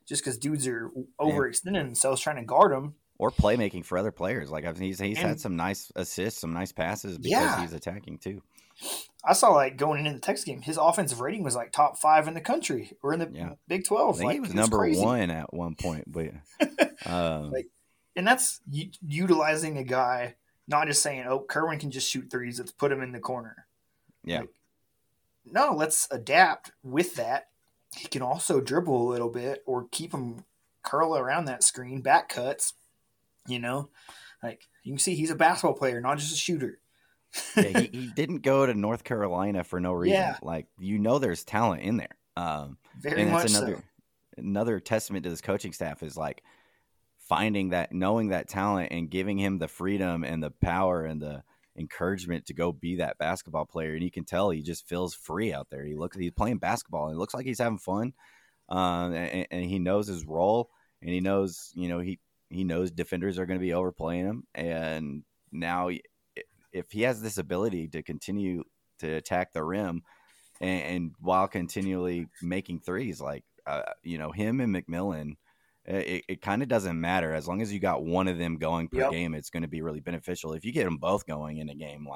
just because dudes are overextending themselves trying to guard him. Or playmaking for other players. Like, he's had some nice assists, some nice passes because he's attacking too. I saw, like, going into the Texas game, his offensive rating was like top 5 in the country or in the Big 12. I think he was number 1 at one point. But, and that's utilizing a guy, not just saying, oh, Kerwin can just shoot threes, let's put him in the corner. Yeah. Like, no, let's adapt with that. He can also dribble a little bit or keep him curl around that screen, back cuts. Like, you can see he's a basketball player, not just a shooter. He didn't go to North Carolina for no reason. Yeah. Like, there's talent in there. Very much so. Another testament to this coaching staff is, like, finding that, knowing that talent and giving him the freedom and the power and the encouragement to go be that basketball player. And you can tell he just feels free out there. He's playing basketball, and it looks like he's having fun. And he knows his role, and he knows, he knows defenders are going to be overplaying him. And now if he has this ability to continue to attack the rim and while continually making threes, like, him and McMillan, it kind of doesn't matter. As long as you got one of them going per game, it's going to be really beneficial. If you get them both going in a game,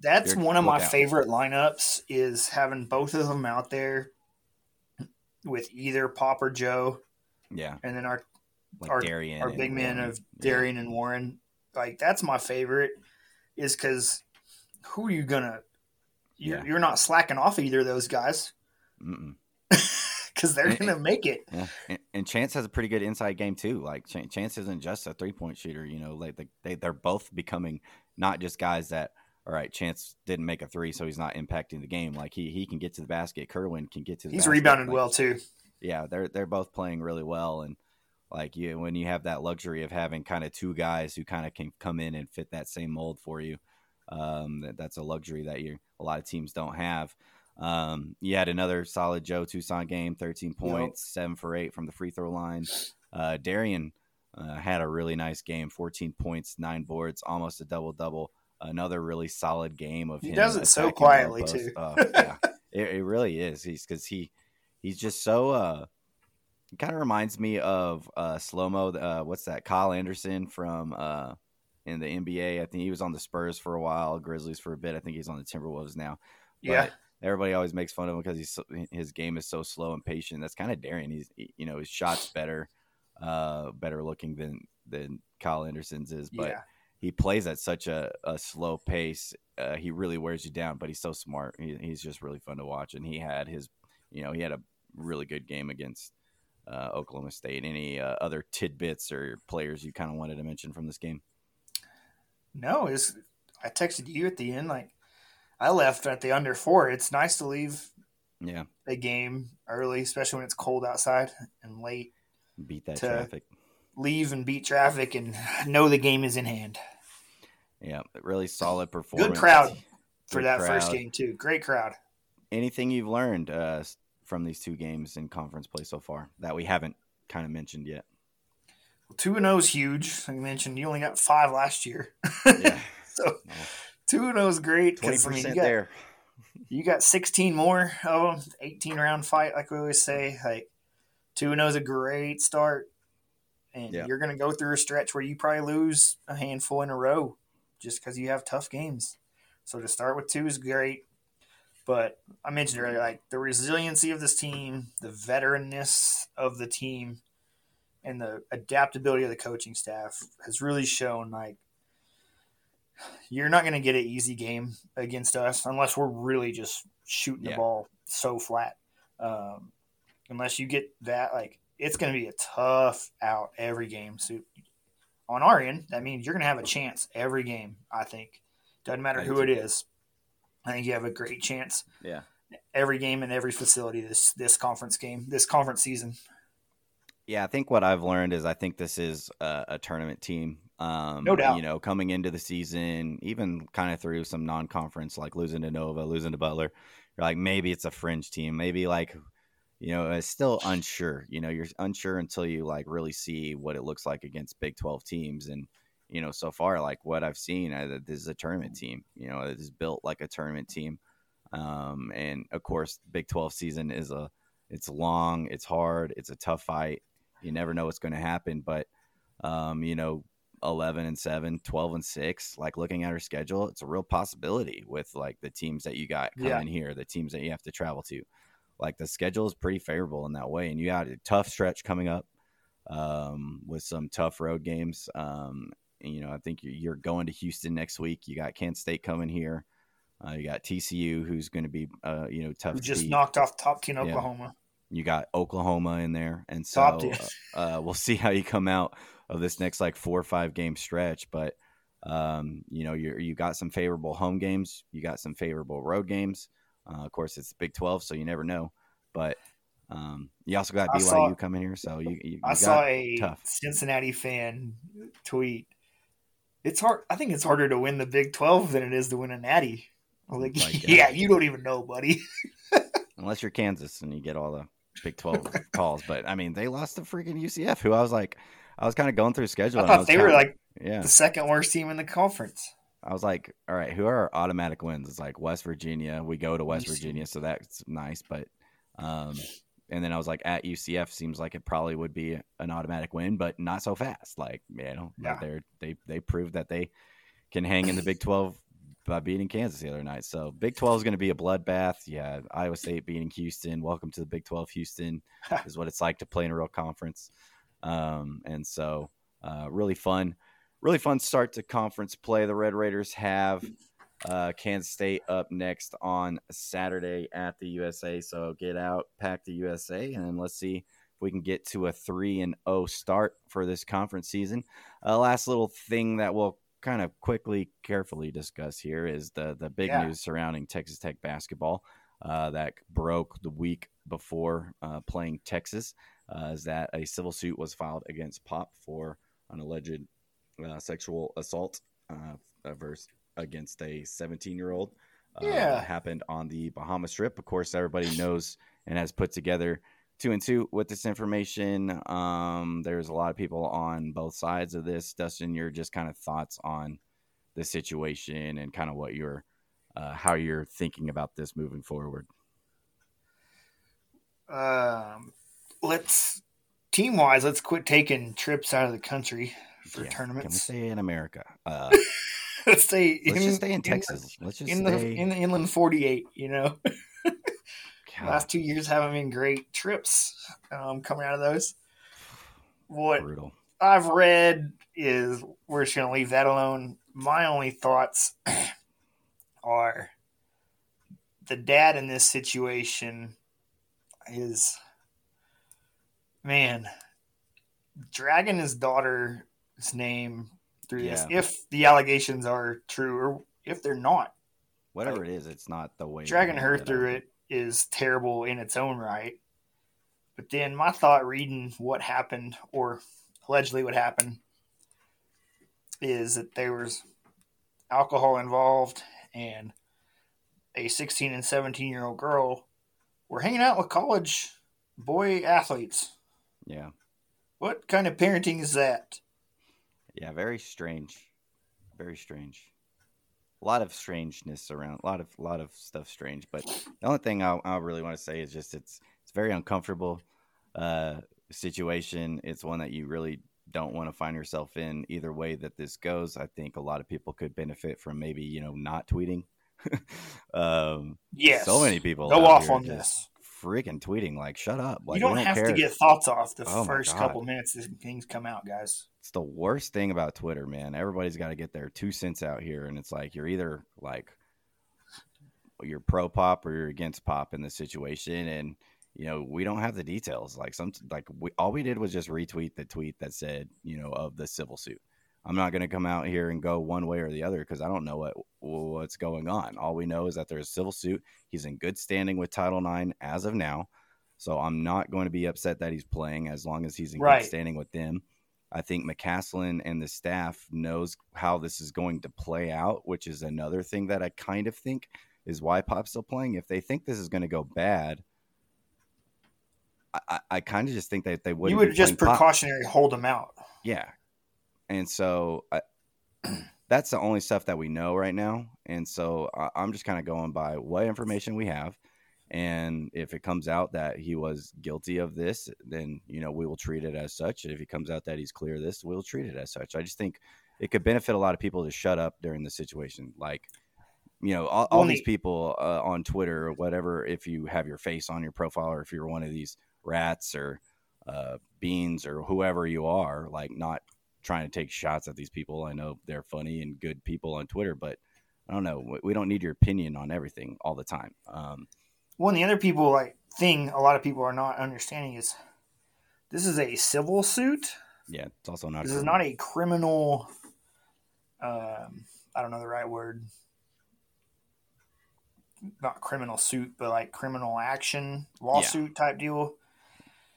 that's one of my favorite lineups, is having both of them out there with either Pop or Joe. Yeah. And then our big men of Darrion and Warren. Like, that's my favorite, is because who are you going to – you're not slacking off either of those guys because they're going to make it. Yeah. And Chance has a pretty good inside game too. Like, Chance isn't just a three-point shooter. Like they're both becoming not just guys that, all right, Chance didn't make a three, so he's not impacting the game. Like, he can get to the basket. Kerwin can get to the basket. He's rebounded well too. Yeah, they're both playing really well, and – like, when you have that luxury of having kind of two guys who kind of can come in and fit that same mold for you, that's a luxury that a lot of teams don't have. You had another solid Joe Toussaint game, 13 points, 7-for-8 from the free throw line. Darrion had a really nice game, 14 points, 9 boards, almost a double-double. Another really solid game of him. He does it so quietly, too. It really is. He's just so it kind of reminds me of slow-mo. What's that? Kyle Anderson from in the NBA. I think he was on the Spurs for a while, Grizzlies for a bit. I think he's on the Timberwolves now. Yeah. But everybody always makes fun of him because his game is so slow and patient. That's kind of Darrion. He's, his shot's better looking than Kyle Anderson's is. But he plays at such a slow pace. He really wears you down, but he's so smart. He's just really fun to watch. And he had a really good game against Oklahoma State. Any other tidbits or players you kind of wanted to mention from this game? No, I texted you at the end. Like, I left at the under 4. It's nice to leave a game early, especially when it's cold outside and late. Beat that traffic. Leave and beat traffic and know the game is in hand. Yeah, really solid performance. Good crowd for that first game too. Great crowd. Anything you've learned from these two games in conference play so far that we haven't kind of mentioned yet? 2-0 is huge. Like I mentioned, you only got 5 last year. Yeah. So 2-0 is great. 20% there. You got 16 more of them, 18-round fight, like we always say. Like 2-0 is a great start. And you're going to go through a stretch where you probably lose a handful in a row just because you have tough games. So to start with 2 is great. But I mentioned earlier, like the resiliency of this team, the veteranness of the team, and the adaptability of the coaching staff has really shown, like, you're not going to get an easy game against us unless we're really just shooting the ball so flat. Unless you get that, like, it's going to be a tough out every game. So on our end, that means you're going to have a chance every game, I think. Doesn't matter who it is. I think you have a great chance. Yeah. Every game and every facility this conference season. Yeah, I think what I've learned is I think this is a tournament team. No doubt. You know, coming into the season, even kind of through some non-conference, like losing to Nova, losing to Butler, you're like, maybe it's a fringe team. Maybe like, you know, it's still unsure. You know, you're unsure until you like really see what it looks like against Big 12 teams. And, you know, so far, like what I've seen, this is a tournament team. You know, it is built like a tournament team. And of course, Big 12 season is it's long, it's hard, it's a tough fight. You never know what's going to happen, but you know, 11-7, 12-6, like looking at our schedule, it's a real possibility with like the teams that you got coming here, the teams that you have to travel to. Like the schedule is pretty favorable in that way, and you got a tough stretch coming up with some tough road games. You know, I think you're going to Houston next week. You got Kansas State coming here. You got TCU, who's going to be, you know, tough. Just knocked off top 10 Oklahoma. You got Oklahoma in there. And so we'll see how you come out of this next like 4 or 5 game stretch. But, you know, you got some favorable home games. You got some favorable road games. Of course, it's Big 12, so you never know. But you also got BYU coming here. So you I got saw a tough. Cincinnati fan tweet. It's hard. I think it's harder to win the Big 12 than it is to win a Natty. Like, you don't even know, buddy. Unless you're Kansas and you get all the Big 12 calls. But I mean, they lost to freaking UCF, who I was kind of going through schedule. I thought the second worst team in the conference. I was like, all right, who are our automatic wins? It's like West Virginia. We go to West Virginia, so that's nice. But and then I was like, at UCF seems like it probably would be an automatic win, but not so fast. Like, you know, they proved that they can hang in the Big 12 by beating Kansas the other night. So Big 12 is going to be a bloodbath. Yeah, Iowa State beating Houston. Welcome to the Big 12 Houston is what it's like to play in a real conference. And so really fun start to conference play. The Red Raiders have Kansas State up next on Saturday at the USA. So get out, pack the USA, and let's see if we can get to a 3-0 start for this conference season. Last little thing that we'll kind of carefully discuss here is the big news surrounding Texas Tech basketball that broke the week before playing Texas, is that a civil suit was filed against Pop for an alleged sexual assault against a 17-year-old. Happened on the Bahama Strip. Of course, everybody knows and has put together 2 and 2 with this information. There's a lot of people on both sides of this. Dustin, your just kind of thoughts on the situation and kind of what how you're thinking about this moving forward. Let's quit taking trips out of the country for tournaments. Can we stay in America? Let's just stay in Texas. Let's just stay in the Inland 48, you know. Last 2 years haven't been great trips coming out of those. What brutal. I've read is we're just going to leave that alone. My only thoughts are the dad in this situation is, man, dragging his daughter's name through this, if the allegations are true or if they're not. Whatever it is, it's not the way. Dragging her through it is terrible in its own right. But then my thought reading what happened, or allegedly what happened, is that there was alcohol involved and a 16 and 17-year-old girl were hanging out with college boy athletes. Yeah. What kind of parenting is that? Yeah, very strange. Very strange. A lot of strangeness around. A lot of stuff strange. But the only thing I really want to say is just it's very uncomfortable situation. It's one that you really don't want to find yourself in either way that this goes. I think a lot of people could benefit from maybe, not tweeting. Yes. So many people go off on this. Freaking tweeting, like, shut up. Like, you don't have to get thoughts off the first couple minutes these things come out, guys. It's the worst thing about Twitter, man. Everybody's got to get their 2 cents out here, and it's like you're either like you're pro Pop or you're against Pop in this situation, and we don't have the details. Like all we did was just retweet the tweet that said, of the civil suit. I'm not going to come out here and go one way or the other because I don't know what's going on. All we know is that there's a civil suit. He's in good standing with Title IX as of now. So I'm not going to be upset that he's playing as long as he's in good standing with them. I think McCaslin and the staff knows how this is going to play out, which is another thing that I kind of think is why Pop's still playing. If they think this is going to go bad, I kind of just think that they wouldn't. You would just precautionary hold them out. Yeah. And so that's the only stuff that we know right now. And so I'm just kind of going by what information we have. And if it comes out that he was guilty of this, then, we will treat it as such. And if it comes out that he's clear of this, we'll treat it as such. I just think it could benefit a lot of people to shut up during this situation. Like, all these people on Twitter or whatever, if you have your face on your profile or if you're one of these rats or beans or whoever you are, like not trying to take shots at these people. I know they're funny and good people on Twitter, but I don't know. We don't need your opinion on everything all the time. One of the other people thing a lot of people are not understanding is this is a civil suit. Yeah, it's also not. This is not a criminal. I don't know the right word. Not criminal suit, but criminal action lawsuit type deal.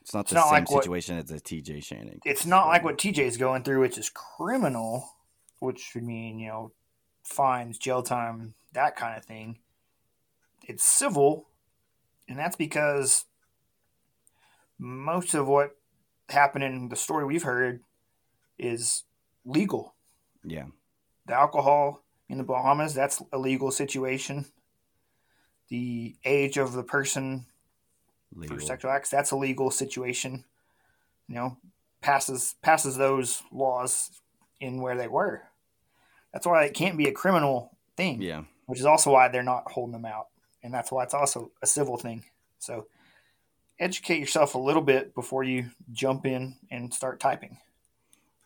It's not the same situation as a TJ Shannon. It's not like what TJ is going through, which is criminal, which would mean, fines, jail time, that kind of thing. It's civil, and that's because most of what happened in the story we've heard is legal. Yeah. The alcohol in the Bahamas, that's a legal situation. The age of the person for sexual acts, that's a legal situation, passes those laws in where they were. That's why it can't be a criminal thing, which is also why they're not holding them out. And that's why it's also a civil thing. So educate yourself a little bit before you jump in and start typing.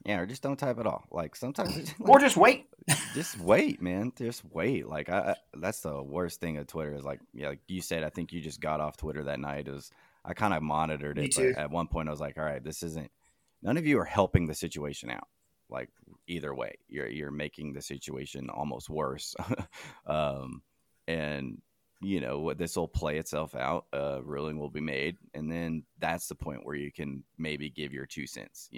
Yeah, or just don't type at all. Sometimes, or just wait. Just wait, man. Just wait. That's the worst thing of Twitter is like you said. I think you just got off Twitter that night. I kind of monitored it, but at one point I was like, all right, this isn't. None of you are helping the situation out. Either way, you're making the situation almost worse. And this will play itself out. A ruling will be made, and then that's the point where you can maybe give your 2 cents.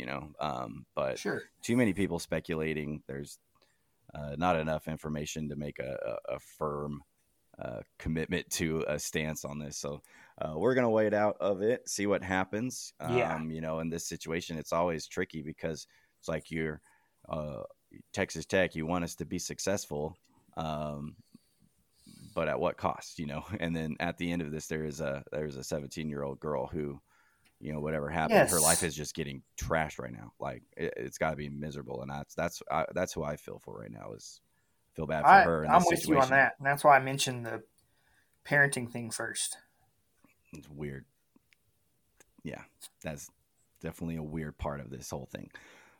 But sure. Too many people speculating. There's not enough information to make a firm commitment to a stance on this. So we're gonna wait out of it, see what happens. In this situation, it's always tricky because it's like you're Texas Tech. You want us to be successful. But at what cost, And then at the end of this, there's a 17-year-old girl who, whatever happened, her life is just getting trashed right now. It's got to be miserable, and that's who I feel for right now. Feel bad for her. I'm with you on that, and that's why I mentioned the parenting thing first. It's weird. Yeah, that's definitely a weird part of this whole thing.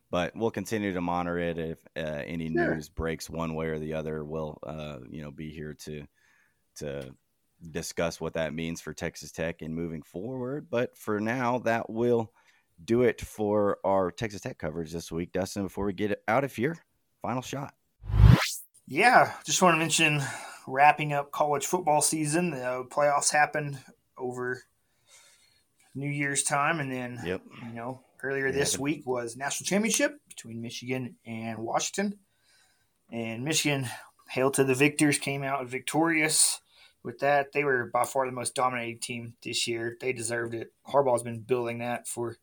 But we'll continue to monitor it. If any news breaks one way or the other, we'll be here to discuss what that means for Texas Tech and moving forward. But for now, that will do it for our Texas Tech coverage this week. Dustin, before we get out of here, final shot. Yeah, just want to mention wrapping up college football season. The playoffs happened over New Year's time, and then earlier this week was national championship between Michigan and Washington. And Michigan, hail to the victors, came out victorious with that. They were by far the most dominating team this year. They deserved it. Harbaugh's been building that for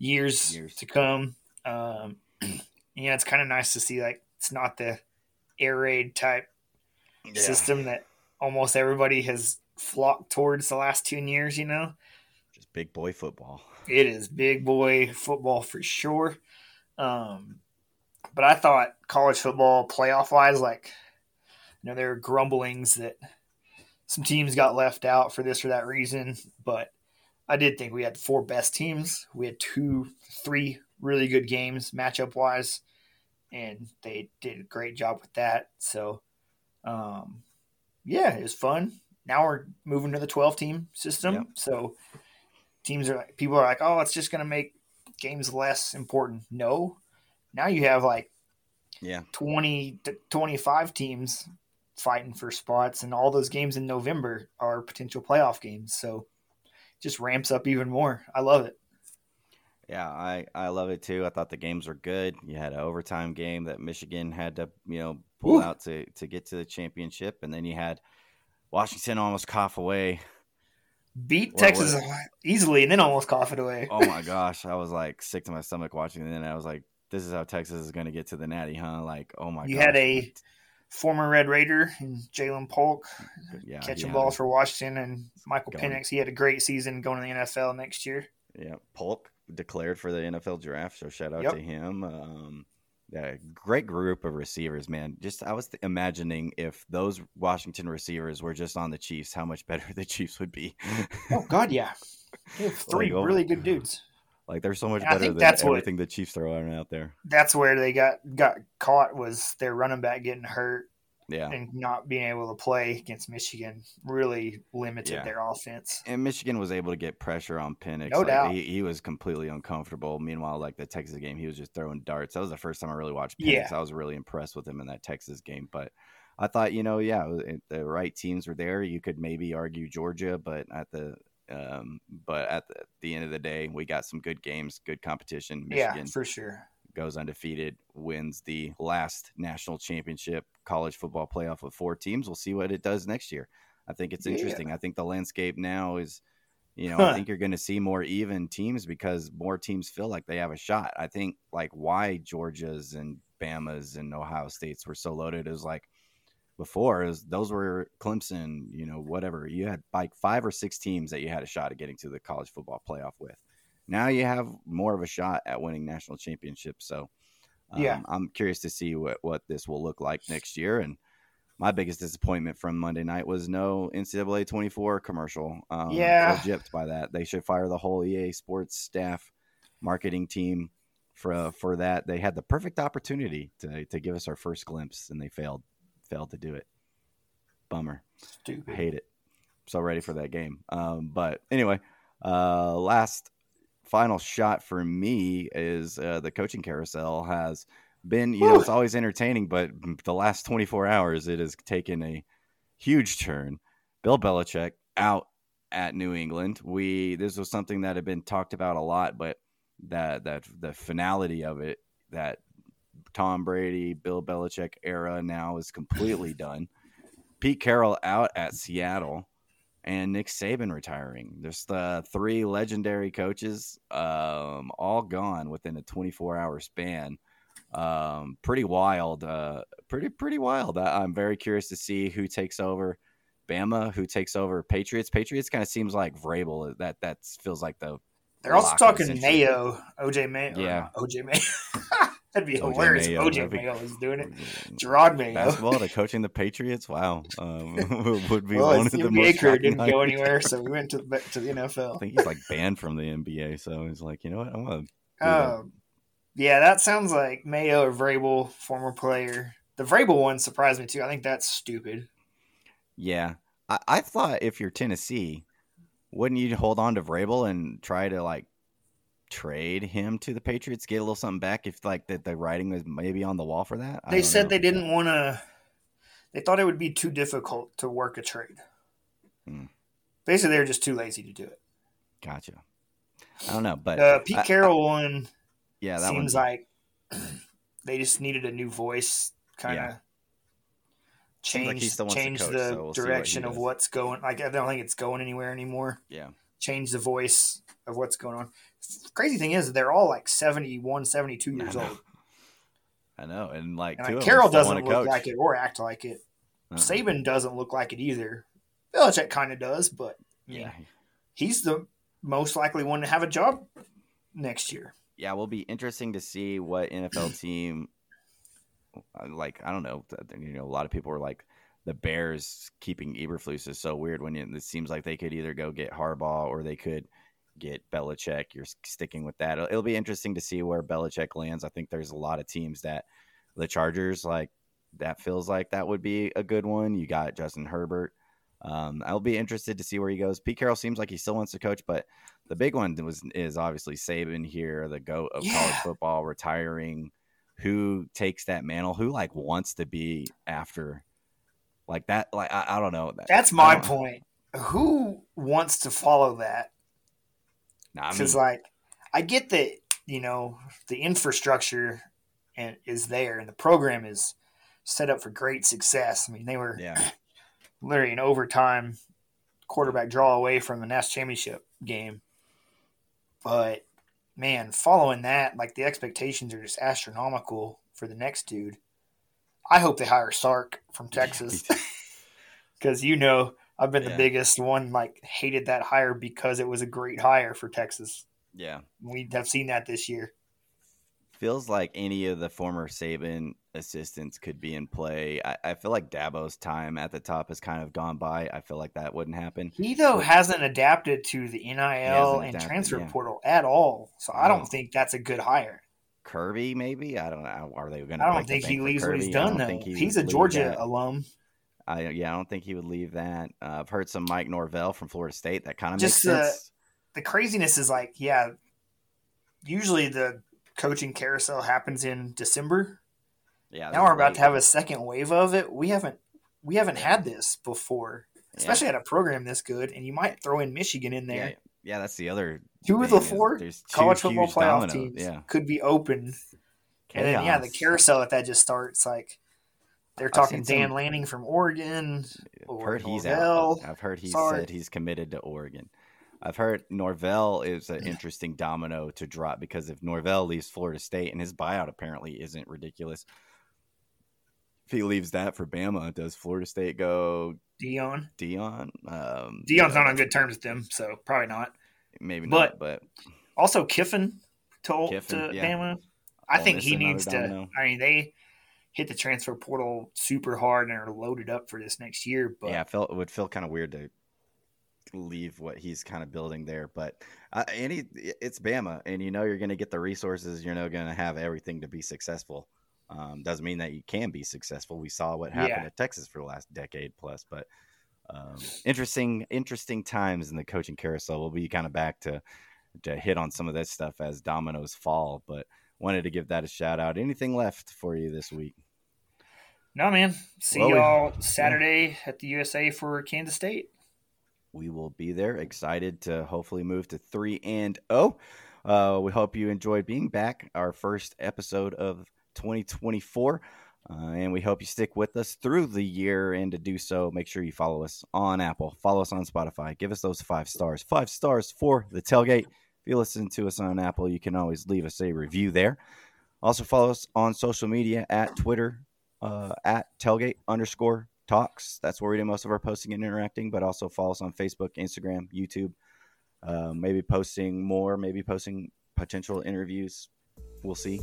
years to come. Yeah, it's kind of nice to see, like, it's not the air raid type system that almost everybody has flocked towards the last 2 years, you know? Just big boy football. It is big boy football for sure. But I thought college football playoff-wise, like, you know, there are grumblings that some teams got left out for this or that reason, but I did think we had the four best teams. We had three really good games matchup-wise, and they did a great job with that. So, yeah, it was fun. Now we're moving to the 12-team system. Yep. So people are like, oh, it's just going to make games less important. No. Now you have, like, 20 to 25 teams fighting for spots, and all those games in November are potential playoff games. So it just ramps up even more. I love it. Yeah, I love it too. I thought the games were good. You had an overtime game that Michigan had to, you know, pull out to get to the championship, and then you had Washington almost cough away. Beat Texas easily and then almost cough it away. Oh, my gosh. I was, like, sick to my stomach watching it, and I was like, this is how Texas is going to get to the natty, huh? Like, oh, my God. You had a former Red Raider, Jalen Polk, catching balls for Washington, and Michael Penix. He had a great season going to the NFL next year. Yeah, Polk declared for the NFL draft, so shout out to him. Yeah, great group of receivers, man. Just I was imagining if those Washington receivers were just on the Chiefs, how much better the Chiefs would be. Oh, God, yeah. They have three really good dudes. Like, they're so much better than everything the Chiefs throw out there. That's where they got caught, was their running back getting hurt and not being able to play against Michigan really limited their offense. And Michigan was able to get pressure on Penix. No doubt. He was completely uncomfortable. Meanwhile, like, the Texas game, he was just throwing darts. That was the first time I really watched Penix. I was really impressed with him in that Texas game. But I thought, you know, the right teams were there. You could maybe argue Georgia, but at the end of the day, we got some good games, good competition. Michigan for sure goes undefeated, wins the last national championship college football playoff of four teams. We'll see what it does next year. I think it's interesting. Yeah. I think the landscape now is, I think you're going to see more even teams because more teams feel like they have a shot. I think, like, why Georgia's and Bama's and Ohio State's were so loaded is, like, before is those were Clemson, you know, whatever. You had like 5 or 6 teams that you had a shot at getting to the college football playoff with. Now you have more of a shot at winning national championships. So I'm curious to see what this will look like next year. And my biggest disappointment from Monday night was no NCAA 24 commercial. I was gypped by that. They should fire the whole EA Sports staff marketing team for that. They had the perfect opportunity to give us our first glimpse, and they failed to do it. Bummer. Stupid. I hate it. So ready for that game. But anyway, final shot for me is the coaching carousel has been, it's always entertaining, but the last 24 hours, it has taken a huge turn. Bill Belichick out at New England. This was something that had been talked about a lot, but that the finality of it, that Tom Brady, Bill Belichick era now is completely done. Pete Carroll out at Seattle, and Nick Saban retiring. There's the three legendary coaches, all gone within a 24-hour span. Pretty wild. Pretty wild. I'm very curious to see who takes over Bama, who takes over Patriots. Patriots kind of seems like Vrabel. That feels like the. They're also talking Mayo, OJ Mayo. Yeah, OJ Mayo. That'd be hilarious. OJ Mayo is doing it. Jerod Mayo. Basketball to coaching the Patriots? Wow. Would be one of the NBA career didn't go anywhere, so we went to the NFL. I think he's, like, banned from the NBA, so he's like, you know what? I'm going to that sounds like Mayo or Vrabel, former player. The Vrabel one surprised me, too. I think that's stupid. Yeah. I thought if you're Tennessee, wouldn't you hold on to Vrabel and try to, like, trade him to the Patriots, get a little something back if, like, that the writing was maybe on the wall for that? They said they didn't want to – they thought it would be too difficult to work a trade. Basically, they were just too lazy to do it. Gotcha. I don't know, but – Pete Carroll one seems like they just needed a new voice, kind of change the direction of what's going – like, I don't think it's going anywhere anymore. Yeah. change the voice of what's going on. Crazy thing is they're all like 71, 72 years old. I know. And like, and Carroll doesn't look like it or act like it. No. Saban doesn't look like it either. Belichick kind of does, but yeah, he's the most likely one to have a job next year. Yeah, it will be interesting to see what NFL team, like, I don't know, you know, a lot of people were like, the Bears keeping Eberflus is so weird when it seems like they could either go get Harbaugh or they could get Belichick. You're sticking with that. It'll be interesting to see where Belichick lands. I think there's a lot of teams that the Chargers, like, that feels like that would be a good one. You got Justin Herbert. I'll be interested to see where he goes. Pete Carroll seems like he still wants to coach, but the big one is obviously Saban here, the GOAT of college football, retiring. Who takes that mantle? Who like wants to be after like that? Like I don't know. That's my point. Who wants to follow that? Because like I get that, you know, the infrastructure and is there, and the program is set up for great success. I mean, they were. Yeah. Literally an overtime quarterback draw away from the national championship game. But, man, following that, like the expectations are just astronomical for the next dude. I hope they hire Sark from Texas because, you know, I've been the biggest one, like hated that hire because it was a great hire for Texas. Yeah. We have seen that this year. Feels like any of the former Saban assistants could be in play. I feel like Dabo's time at the top has kind of gone by. I feel like that wouldn't happen. He, though, hasn't adapted to the NIL and transfer portal at all. So I don't think that's a good hire. Kirby, maybe? I don't know. Are they going to? I don't think he leaves what he's done, though. He's a Georgia alum. I don't think he would leave that. I've heard some Mike Norvell from Florida State. That kind of makes sense. The craziness is like, usually the coaching carousel happens in December. Yeah. Now we're about to have a second wave of it. We haven't had this before, especially at a program this good. And you might throw in Michigan in there. Yeah, that's the other two of the four college football playoff teams could be open. Chaos. And then the carousel that just starts. Like they're talking Dan Lanning from Oregon. I've heard he said he's committed to Oregon. I've heard Norvell is an interesting domino to drop because if Norvell leaves Florida State and his buyout apparently isn't ridiculous, if he leaves that for Bama, does Florida State go Dion? Dion's not on good terms with them, so probably not. Maybe not. But also Kiffin to Bama. I think he needs domino. I mean, they hit the transfer portal super hard and are loaded up for this next year. But yeah, it would feel kind of weird to leave what he's kind of building there, but it's Bama, and you know you're going to get the resources, you're going to have everything to be successful. Doesn't mean that you can be successful. We saw what happened at Texas for the last decade plus, but interesting times in the coaching carousel. We'll be kind of back to hit on some of this stuff as dominoes fall, but wanted to give that a shout out. Anything left for you this week? No, man. Y'all Saturday at the USA for Kansas State. We will be there, excited to hopefully move to 3-0. We hope you enjoyed being back, our first episode of 2024, and we hope you stick with us through the year. And to do so, make sure you follow us on Apple, follow us on Spotify, give us those 5 stars. 5 stars for the tailgate. If you listen to us on Apple, you can always leave us a review there. Also follow us on social media at Twitter, at tailgate_talks. That's where we do most of our posting and interacting, but also follow us on Facebook, Instagram, YouTube, maybe posting more, maybe posting potential interviews. We'll see.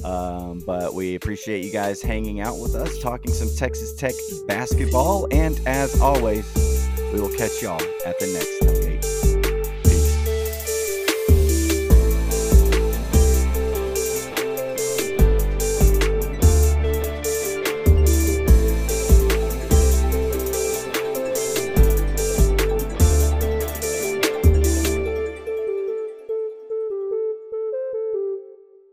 But we appreciate you guys hanging out with us, talking some Texas Tech basketball. And as always, we will catch y'all at the next time.